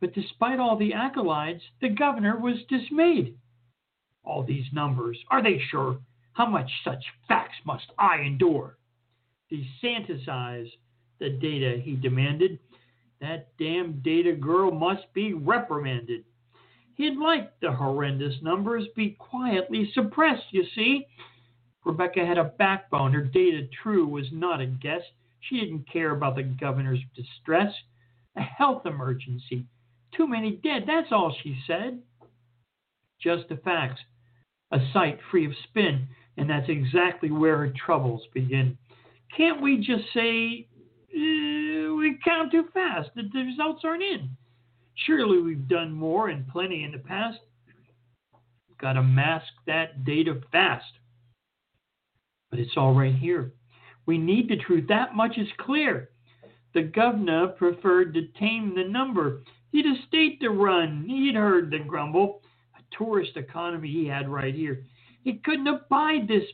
but despite all the accolades, the governor was dismayed. "All these numbers, are they sure? How much such facts must I endure?" "Desanticize the data," he demanded. "That damn data girl must be reprimanded." He'd like the horrendous numbers be quietly suppressed, you see. Rebecca had a backbone. Her data true was not a guess. She didn't care about the governor's distress. "A health emergency. Too many dead, that's all," she said. Just the facts. A site free of spin, and that's exactly where her troubles begin. "Can't we just say we count too fast, that the results aren't in? Surely we've done more and plenty in the past. We've got to mask that data fast." But it's all right here. We need the truth. That much is clear. The governor preferred to tame the number. He'd a state to run. He'd heard the grumble. Tourist economy he had right here. He couldn't abide this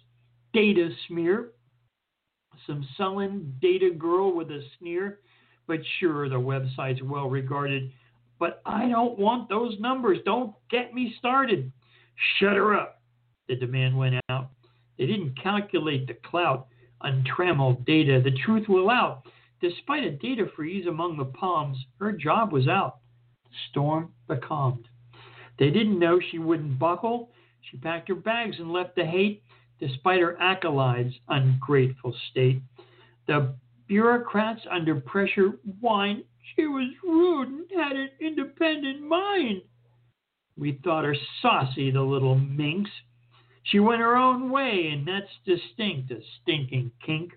data smear. Some sullen data girl with a sneer. But sure, the website's well regarded. But I don't want those numbers. Don't get me started. "Shut her up," the demand went out. They didn't calculate the clout. Untrammeled data, the truth will out. Despite a data freeze among the palms, her job was out. The storm becalmed. They didn't know she wouldn't buckle. She packed her bags and left the hate, despite her accolades, ungrateful state. The bureaucrats under pressure whined. She was rude and had an independent mind. We thought her saucy, the little minx. She went her own way, and that's distinct, a stinking kink.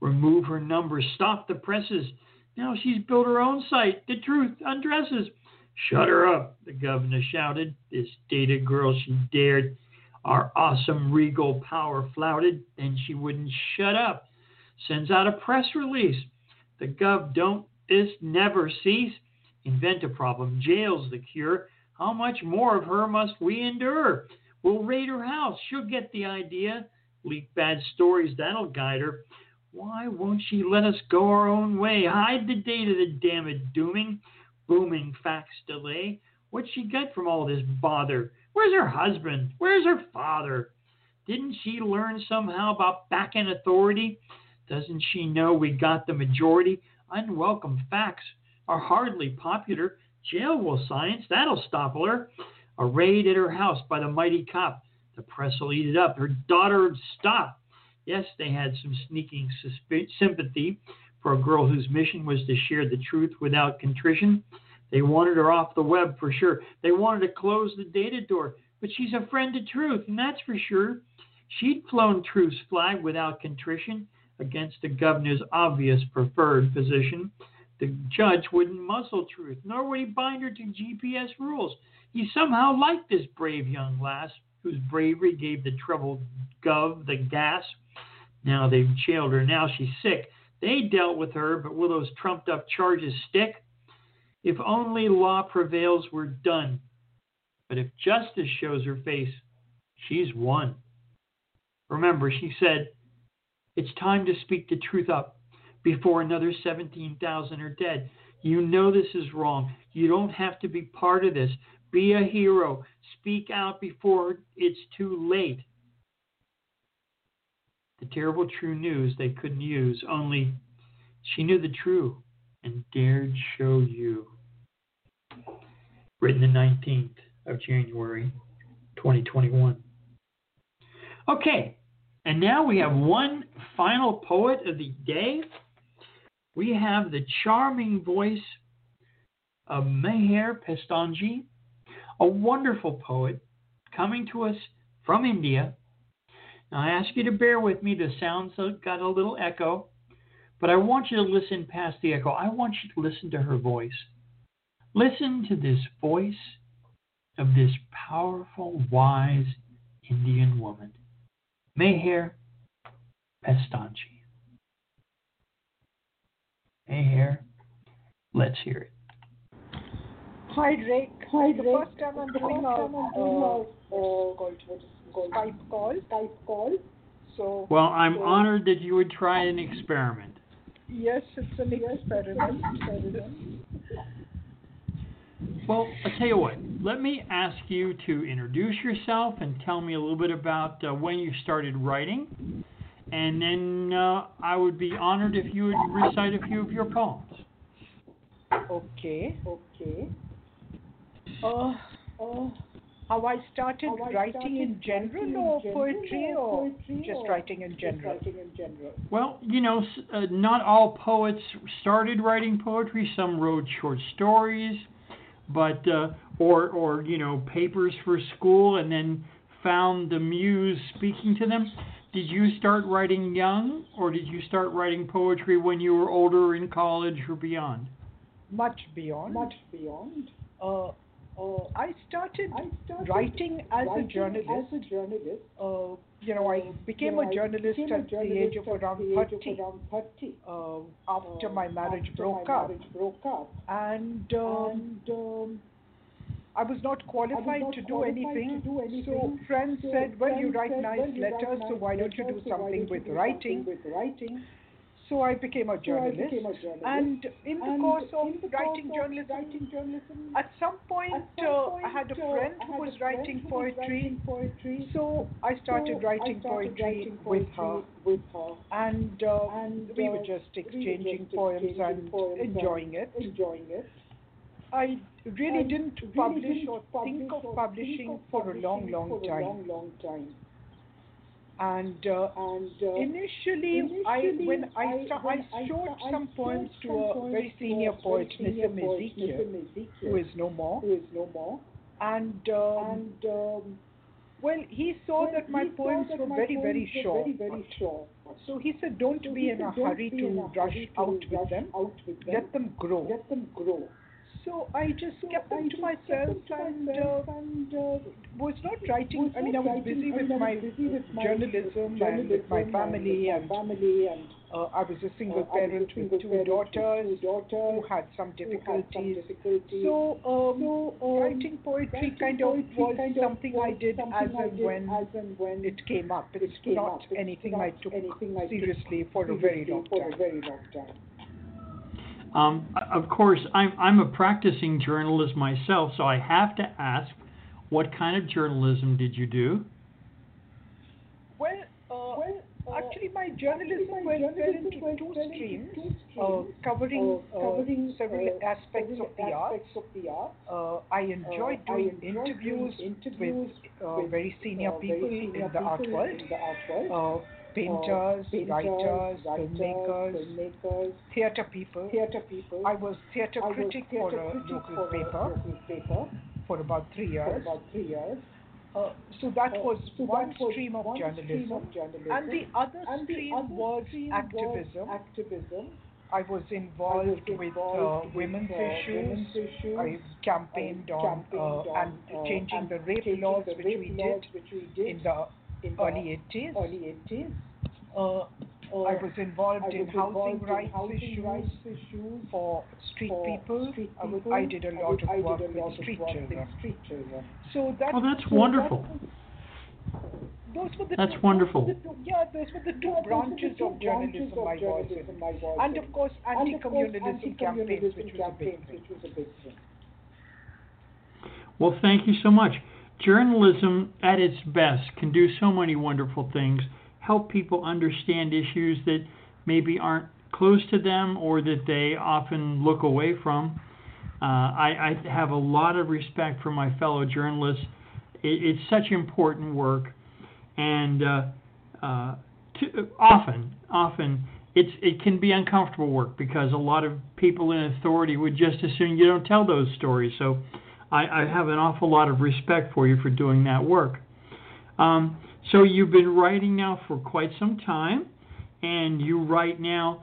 Remove her numbers, stop the presses. Now she's built her own site. The truth undresses. "Shut her up," the governor shouted. This data girl, she dared. Our awesome regal power flouted. Then she wouldn't shut up. Sends out a press release. The gov don't This never cease. Invent a problem, jails the cure. How much more of her must we endure? We'll raid her house. She'll get the idea. Leak bad stories, that'll guide her. Why won't she let us go our own way? Hide the data, the damned dooming. Booming facts delay. What's she got from all this bother? Where's her husband? Where's her father? Didn't she learn somehow about back-end authority? Doesn't she know we got the majority? Unwelcome facts are hardly popular. Jail will science, that'll stop her. A raid at her house by the mighty cop. The press will eat it up. Her daughter stopped. Yes, they had some sneaking sympathy for a girl whose mission was to share the truth without contrition. They wanted her off the web for sure. They wanted to close the data door. But she's a friend to truth, and that's for sure. She'd flown truth's flag without contrition against the governor's obvious preferred position. The judge wouldn't muscle truth, nor would he bind her to GPS rules. He somehow liked this brave young lass, whose bravery gave the troubled gov the gas. Now they've jailed her. Now she's sick. They dealt with her, but will those trumped-up charges stick? If only law prevails, we're done. But if justice shows her face, she's won. Remember, she said, it's time to speak the truth up before another 17,000 are dead. You know this is wrong. You don't have to be part of this. Be a hero. Speak out before it's too late. The terrible true news they couldn't use, only she knew the true and dared show you. Written the 19th of January, 2021. Okay, and now we have one final poet of the day. We have the charming voice of Meher Prestonji, a wonderful poet coming to us from India. Now, I ask you to bear with me. The sound's got a little echo, but I want you to listen past the echo. I want you to listen to her voice. Listen to this voice of this powerful, wise Indian woman, Meher Prestonji. Meher, let's hear it. Hi, Rick. The first time I'm doing Skype call. So, well, I'm honored that you would try an experiment. Yes, it's an experiment. Well, I'll tell you what. Let me ask you to introduce yourself and tell me a little bit about when you started writing. And then I would be honored if you would recite a few of your poems. Okay. How I started writing in general, or poetry? Just writing in general. Well, you know, not all poets started writing poetry. Some wrote short stories, but or you know, papers for school, and then found the muse speaking to them. Did you start writing young, or did you start writing poetry when you were older, in college or beyond? Much beyond. I started writing as a journalist. I became a journalist at the age of around 30. After my marriage broke up. And I was not qualified to do anything. So friends said, well, you write nice letters, so why don't you do something with writing? So I became a journalist, and in the course of writing journalism, at some point I had a friend who was writing poetry, so I started writing poetry with her, and we were just exchanging poems and enjoying it. I really didn't publish or think of publishing for a long time. And initially, when I showed some poems to a very senior poet, Nissim Ezekiel, who is no more. He saw that my poems were very, very short. So he said, don't be in a hurry to rush out with them. Let them grow. So I just kept them to myself and was not writing. I mean, I was busy with my journalism and with my family, and I was a single parent with two daughters who had some difficulties. So writing poetry kind of was something I did as and when it came up. It's not anything I took seriously for a very long time. Of course, I'm a practicing journalist myself, so I have to ask, what kind of journalism did you do? Well, actually, my journalism went into two streams, covering several aspects of the art. I enjoyed doing interviews with very senior people in the art world. Painters, writers, filmmakers, theatre people. I was theatre critic for a local paper for about 3 years. So that was one stream of journalism. And the other stream was activism. I was involved with women's issues. I campaigned on changing the rape laws, which we did in the early 80s. I was involved in housing rights issues for street people. I did a lot of work with street children. That's wonderful. Those were the two branches of journalism I was in. And of course, anti-communalism campaigns, which was a big thing. Well, thank you so much. Journalism, at its best, can do so many wonderful things, help people understand issues that maybe aren't close to them or that they often look away from. I have a lot of respect for my fellow journalists. It's such important work, and often it can be uncomfortable work because a lot of people in authority would just assume you don't tell those stories. So I have an awful lot of respect for you for doing that work. So you've been writing now for quite some time, and you write now.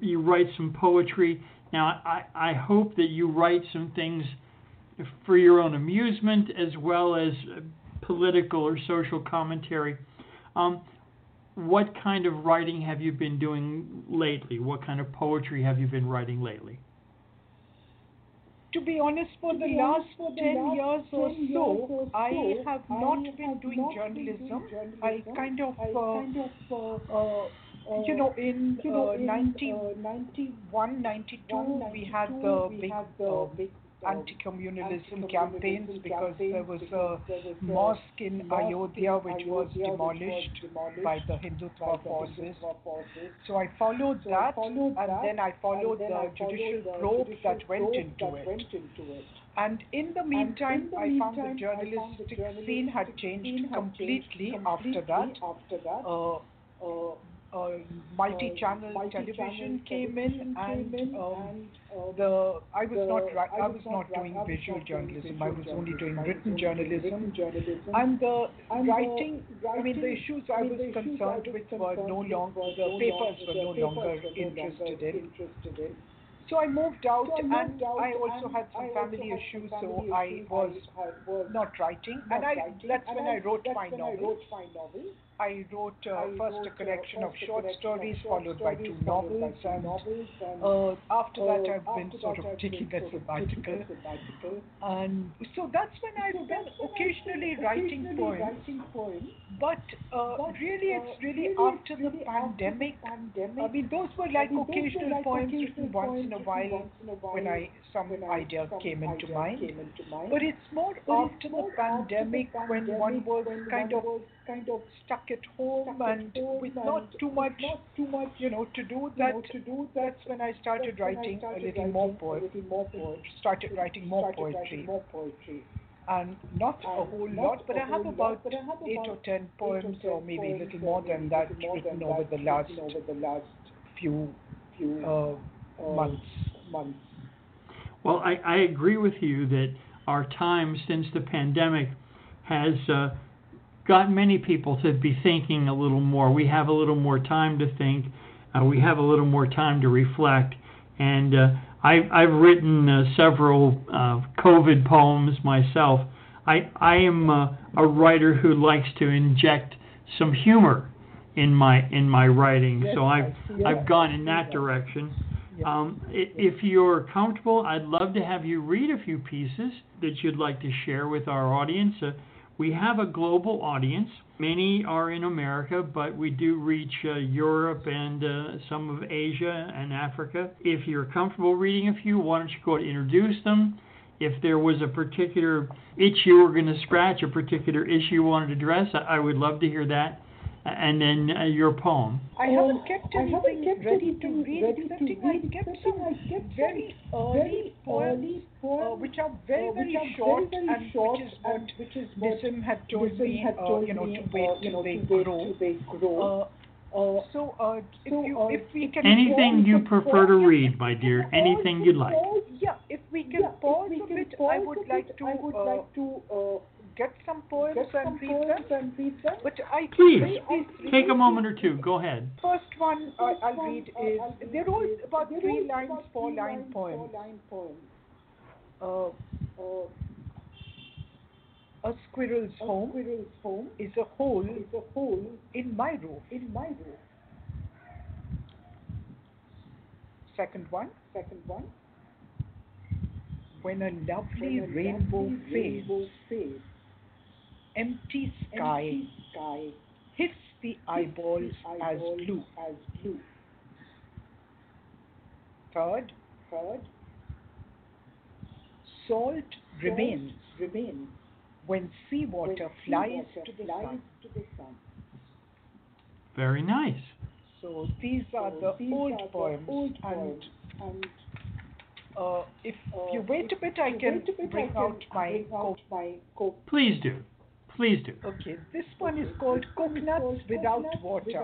You write some poetry. Now I hope that you write some things for your own amusement as well as political or social commentary. What kind of writing have you been doing lately? What kind of poetry have you been writing lately? To be honest, for the last 10 years or so, I have not been doing journalism. I kind of, in 1991, 1992, we had the big anti-communalism campaigns because there was a mosque in Ayodhya which was demolished by the Hindutva forces. So I followed that, and then I followed the judicial probe that went into it. And in the meantime, I found the journalistic scene had changed completely after that. Multi-channel television came in, I was not doing visual journalism. I was only doing written journalism. And the writing, I mean, the issues I was concerned with were no longer, the papers were no longer interested in. So I moved out, and I also had some family issues, so I was not writing. And that's when I wrote my novel. I wrote first a collection of short stories, followed by two novels, and after that I've been sort of taking a sabbatical. And so that's when I've been occasionally writing poems. But really, it's really after the pandemic. I mean, those were like occasional poems written once in a while when some idea came into mind. But it's more after the pandemic when one was kind of stuck at home and with not too much to do. That's when I started writing more poetry. And not a whole lot, but I have about 8 or 10 poems, or maybe a little more than that, written over the last few months. Well, I agree with you that our time since the pandemic has got many people to be thinking a little more. We have a little more time to think. We have a little more time to reflect. And I've written several COVID poems myself. I am a writer who likes to inject some humor in my writing, yes, so I've gone in that direction. Yes. If you're comfortable, I'd love to have you read a few pieces that you'd like to share with our audience. We have a global audience. Many are in America, but we do reach Europe and some of Asia and Africa. If you're comfortable reading a few, why don't you go and introduce them? If there was a particular itch you were going to scratch, a particular issue you wanted to address, I would love to hear that. And then your poem. I haven't kept anything ready to read, excepting I kept some very early poems, which are very short and which is what Nissim had told me to wait till they grow. So if we can... Anything you prefer to read, my dear, anything you like. Yeah, if we can pause a bit, I would like to... get some poems and read them. But I please take a moment or two. Go ahead. First one I'll read is they're all about four-line poems. A squirrel's home is a hole in my roof. Second one. When a lovely rainbow fades. Empty sky hits the eyeballs as blue. Third, salt remains when seawater flies to the sun. Very nice. So these are the old poems. If you wait a bit, I can bring out my coke. Please do. Okay, this one is called Coconuts Without Water.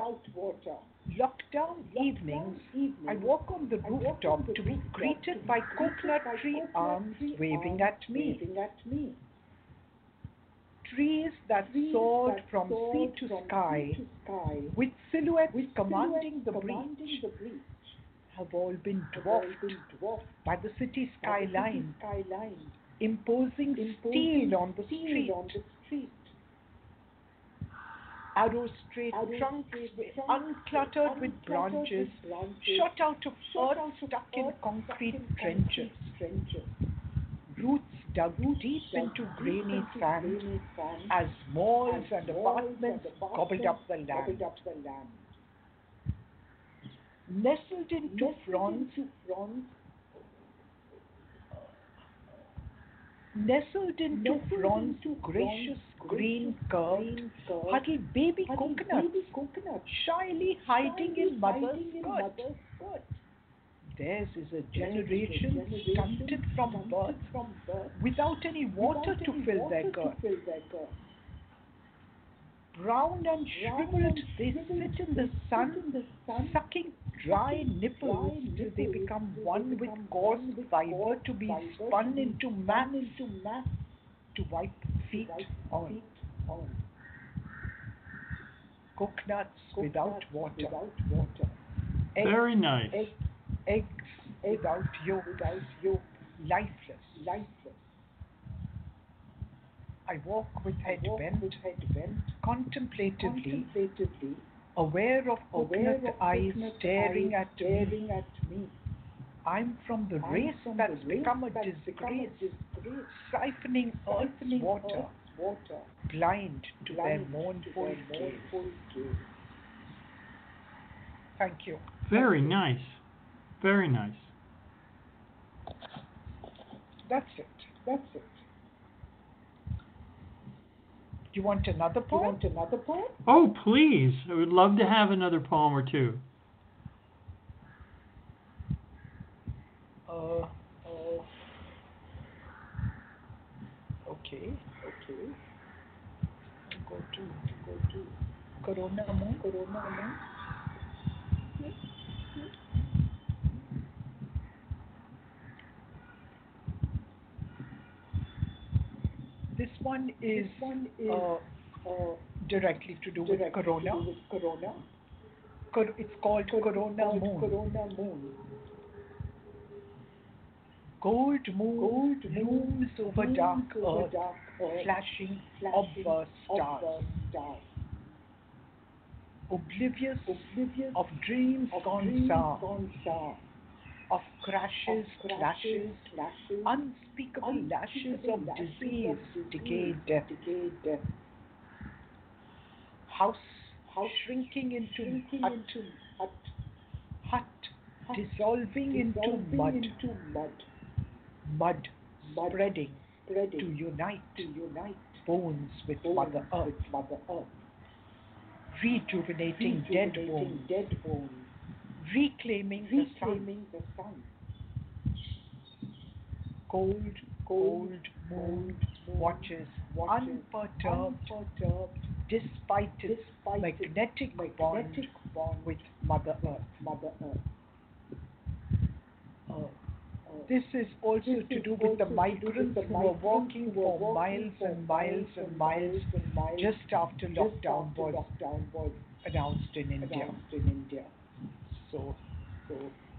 Lockdown evenings, I walk on the rooftop to be greeted by coconut tree arms waving at me. Trees that soared from sea to sky, with silhouettes commanding the breach, have all been dwarfed by the city skyline, imposing steel on the street. Arrow-straight trunks uncluttered with branches shot out of earth stuck in concrete trenches. Roots dug deep into grainy sand as malls and apartments gobbled up the land. Nestled into gracious green curved, huddled baby coconuts, shyly hiding in mother's skirt. Theirs is a generation stunted from birth, without any water to fill their gut. Brown and shriveled, they sit in the sun, sucking dry nipples till they become one with coarse fiber to be spun into mass to wipe feet on. Coconuts without water. Very nice. Eggs without yolk, lifeless. I walk with head bent, contemplatively, aware of eyes staring at me. I'm from the race that's become a disgrace, siphoning earth's water, blind to their mournful gaze. Thank you. Very nice. That's it. Do you want another poem? Oh, please. I would love to have another poem or two. Okay. Go to Corona Moon. This one is directly to do with Corona. It's called Corona Moon. Gold moon over dark earth, flashing obverse stars. Oblivious of dreams gone far, of crashes, lashes, unspeakable lashes of disease, decay, death. House shrinking into hut, dissolving into mud. Spreading to unite bones with Mother Earth. Rejuvenating dead bones. Reclaiming the sun. Cold moon watches unperturbed despite magnetic bond with Mother Earth. This is also to do with the migrants who are walking for miles and miles just after lockdown was announced in India. So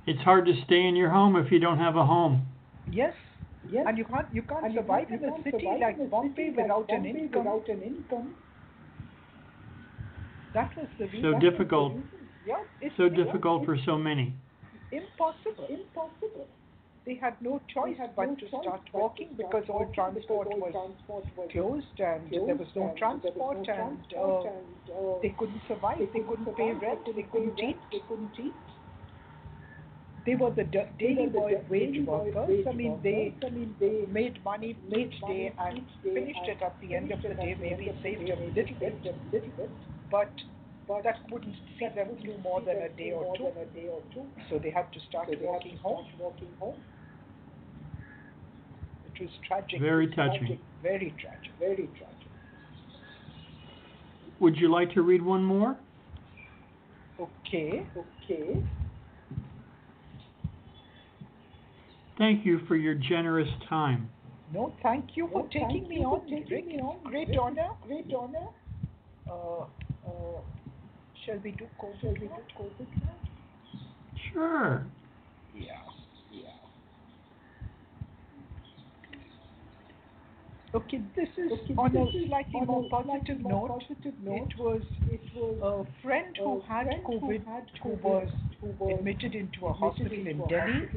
it's hard to stay in your home if you don't have a home. Yes. And you can't survive in a city like Bombay without an income. That was the reason. So difficult. Yeah, it's so difficult for so many. Impossible. They had no choice but to start walking because all transport was closed and there was no transport and they couldn't survive. They couldn't pay rent. They couldn't eat. They were the daily wage workers. They made money each day and finished it at the end of the day, maybe saved a little bit. But that wouldn't see them through more than a day or two. So they had to start walking home. It was tragic. Very touching. Very tragic. Would you like to read one more? Okay. Thank you for your generous time. No, thank you for taking me on. Great honor. Shall we do COVID now? Sure. Yeah. Okay, this is on a slightly more positive note. It was a friend who had COVID who was admitted into a hospital in Delhi.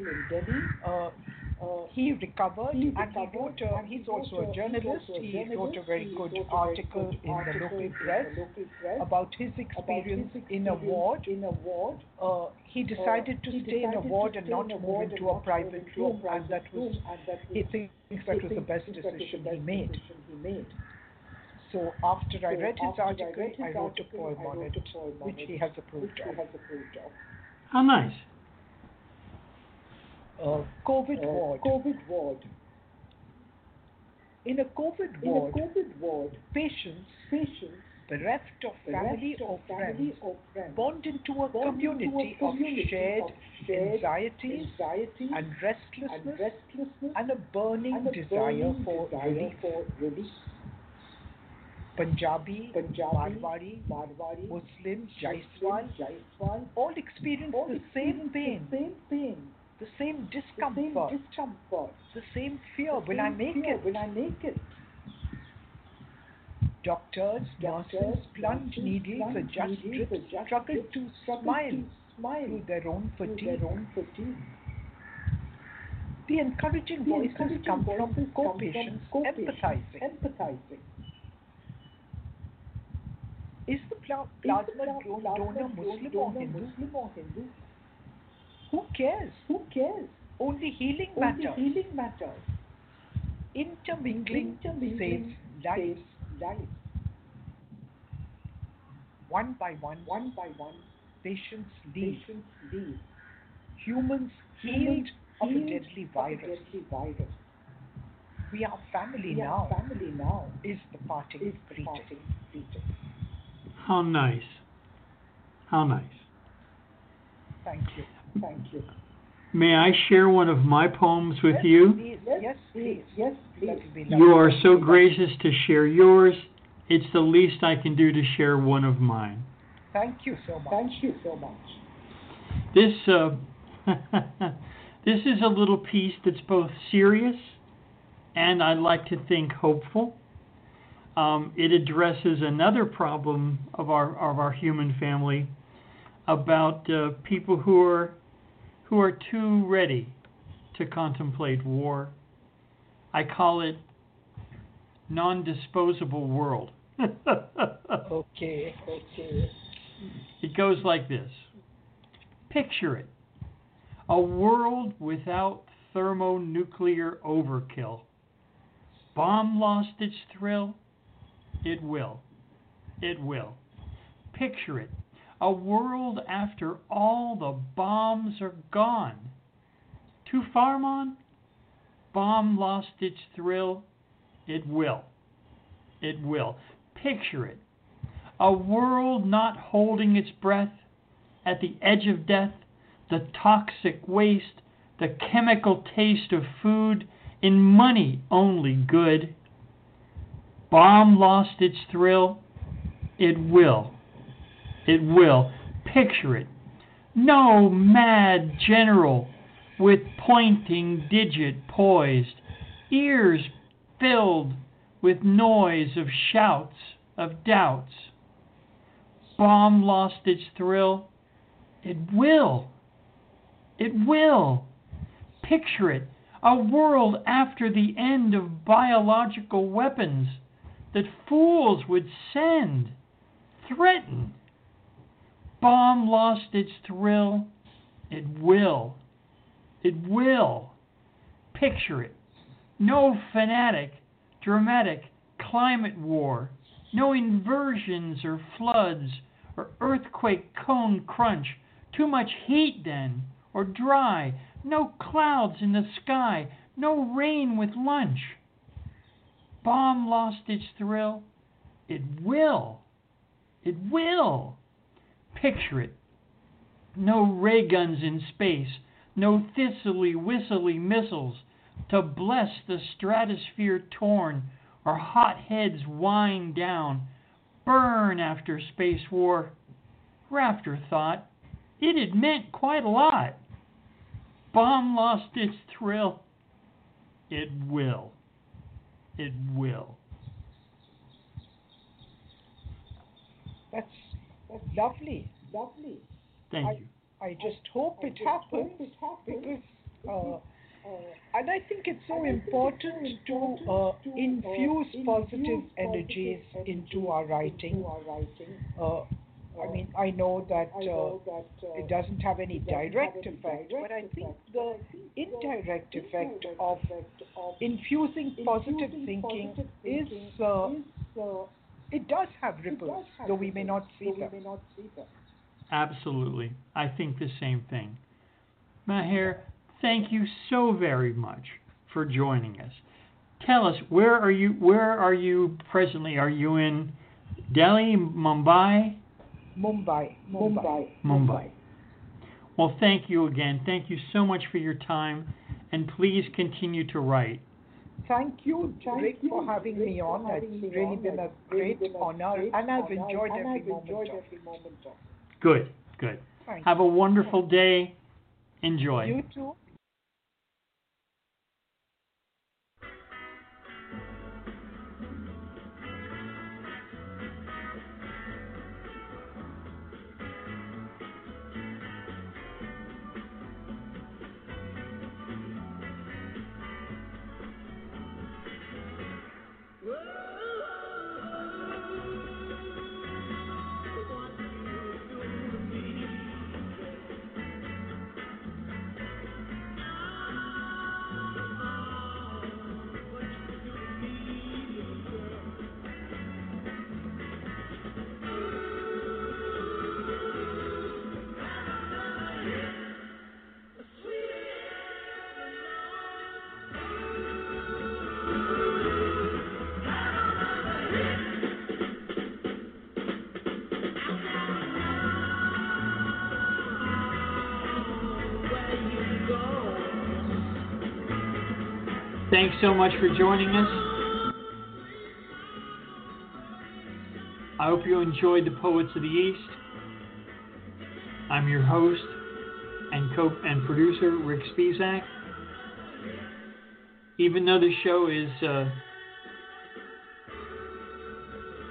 He recovered and he's also a journalist. He wrote a very good article in the local press about his experience in a ward. He decided to stay in a ward and not move into a private room, and that was, he thinks that was the best decision he made. So after I read his article, I wrote a poem on it, which he has approved of. How nice. COVID ward. In a COVID ward, patients bereft of family or friends, bond into a community of shared anxieties and restlessness and a burning desire for relief. Punjabi, Marwari, Muslim, Jaiswal, all experience the same pain. The same discomfort, the same fear, will I make it? Doctors, plunge needles, adjust, struggle to smile through their own fatigue. The encouraging voices come from co-patients empathizing. Is the plasma donor Muslim or Hindu? Who cares? Only healing matters. Intermingling saves lives. One by one, patients leave. Humans healed of a deadly virus. We are family now. Is the parting greeting. How nice. Thank you. May I share one of my poems with you? Yes, please. You are so gracious to share yours. It's the least I can do to share one of mine. Thank you so much. This This is a little piece that's both serious and, I like to think, hopeful. It addresses another problem of our human family about people who are too ready to contemplate war. I call it non-disposable world. Okay. It goes like this. Picture it. A world without thermonuclear overkill. Bomb lost its thrill? It will. Picture it. A world after all the bombs are gone. To farm on? Bomb lost its thrill? It will. Picture it. A world not holding its breath at the edge of death, the toxic waste, the chemical taste of food, in money only good. Bomb lost its thrill. It will. Picture it. No mad general with pointing digit poised, ears filled with noise of shouts of doubts. Bomb lost its thrill. It will. Picture it. A world after the end of biological weapons that fools would send, threaten. Bomb lost its thrill. It will. Picture it. No fanatic, dramatic climate war. No inversions or floods or earthquake cone crunch. Too much heat then or dry. No clouds in the sky. No rain with lunch. Bomb lost its thrill. It will. Picture it. No ray guns in space. No thistly-whistly missiles to bless the stratosphere torn or hot heads wind down. Burn after space war. Or afterthought. It had meant quite a lot. Bomb lost its thrill. It will. That's lovely. Thank you. I just hope it happens because, and I think it's so important to infuse positive energies into our writing. I mean, I know that it doesn't have any direct effect, but I think the indirect effect of infusing positive thinking is it does have ripples, though we may not see them. Absolutely. I think the same thing. Meher, thank you so very much for joining us. Tell us, where are you presently? Are you in Delhi, Mumbai. Well, thank you again. Thank you so much for your time, and please continue to write. Thank you, Rick, for having me on. It's really been a great honor, and I've enjoyed every moment of it. Good. Have a wonderful day. Enjoy. You too. Thanks so much for joining us. I hope you enjoyed the Poets of the East. I'm your host, and co-producer Rick Spiesack. Even though the show is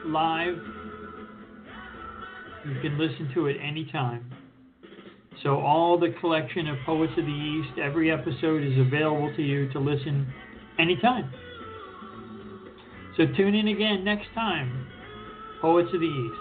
live, you can listen to it anytime. So all the collection of Poets of the East, every episode is available to you to listen anytime. So tune in again next time, Poets of the East.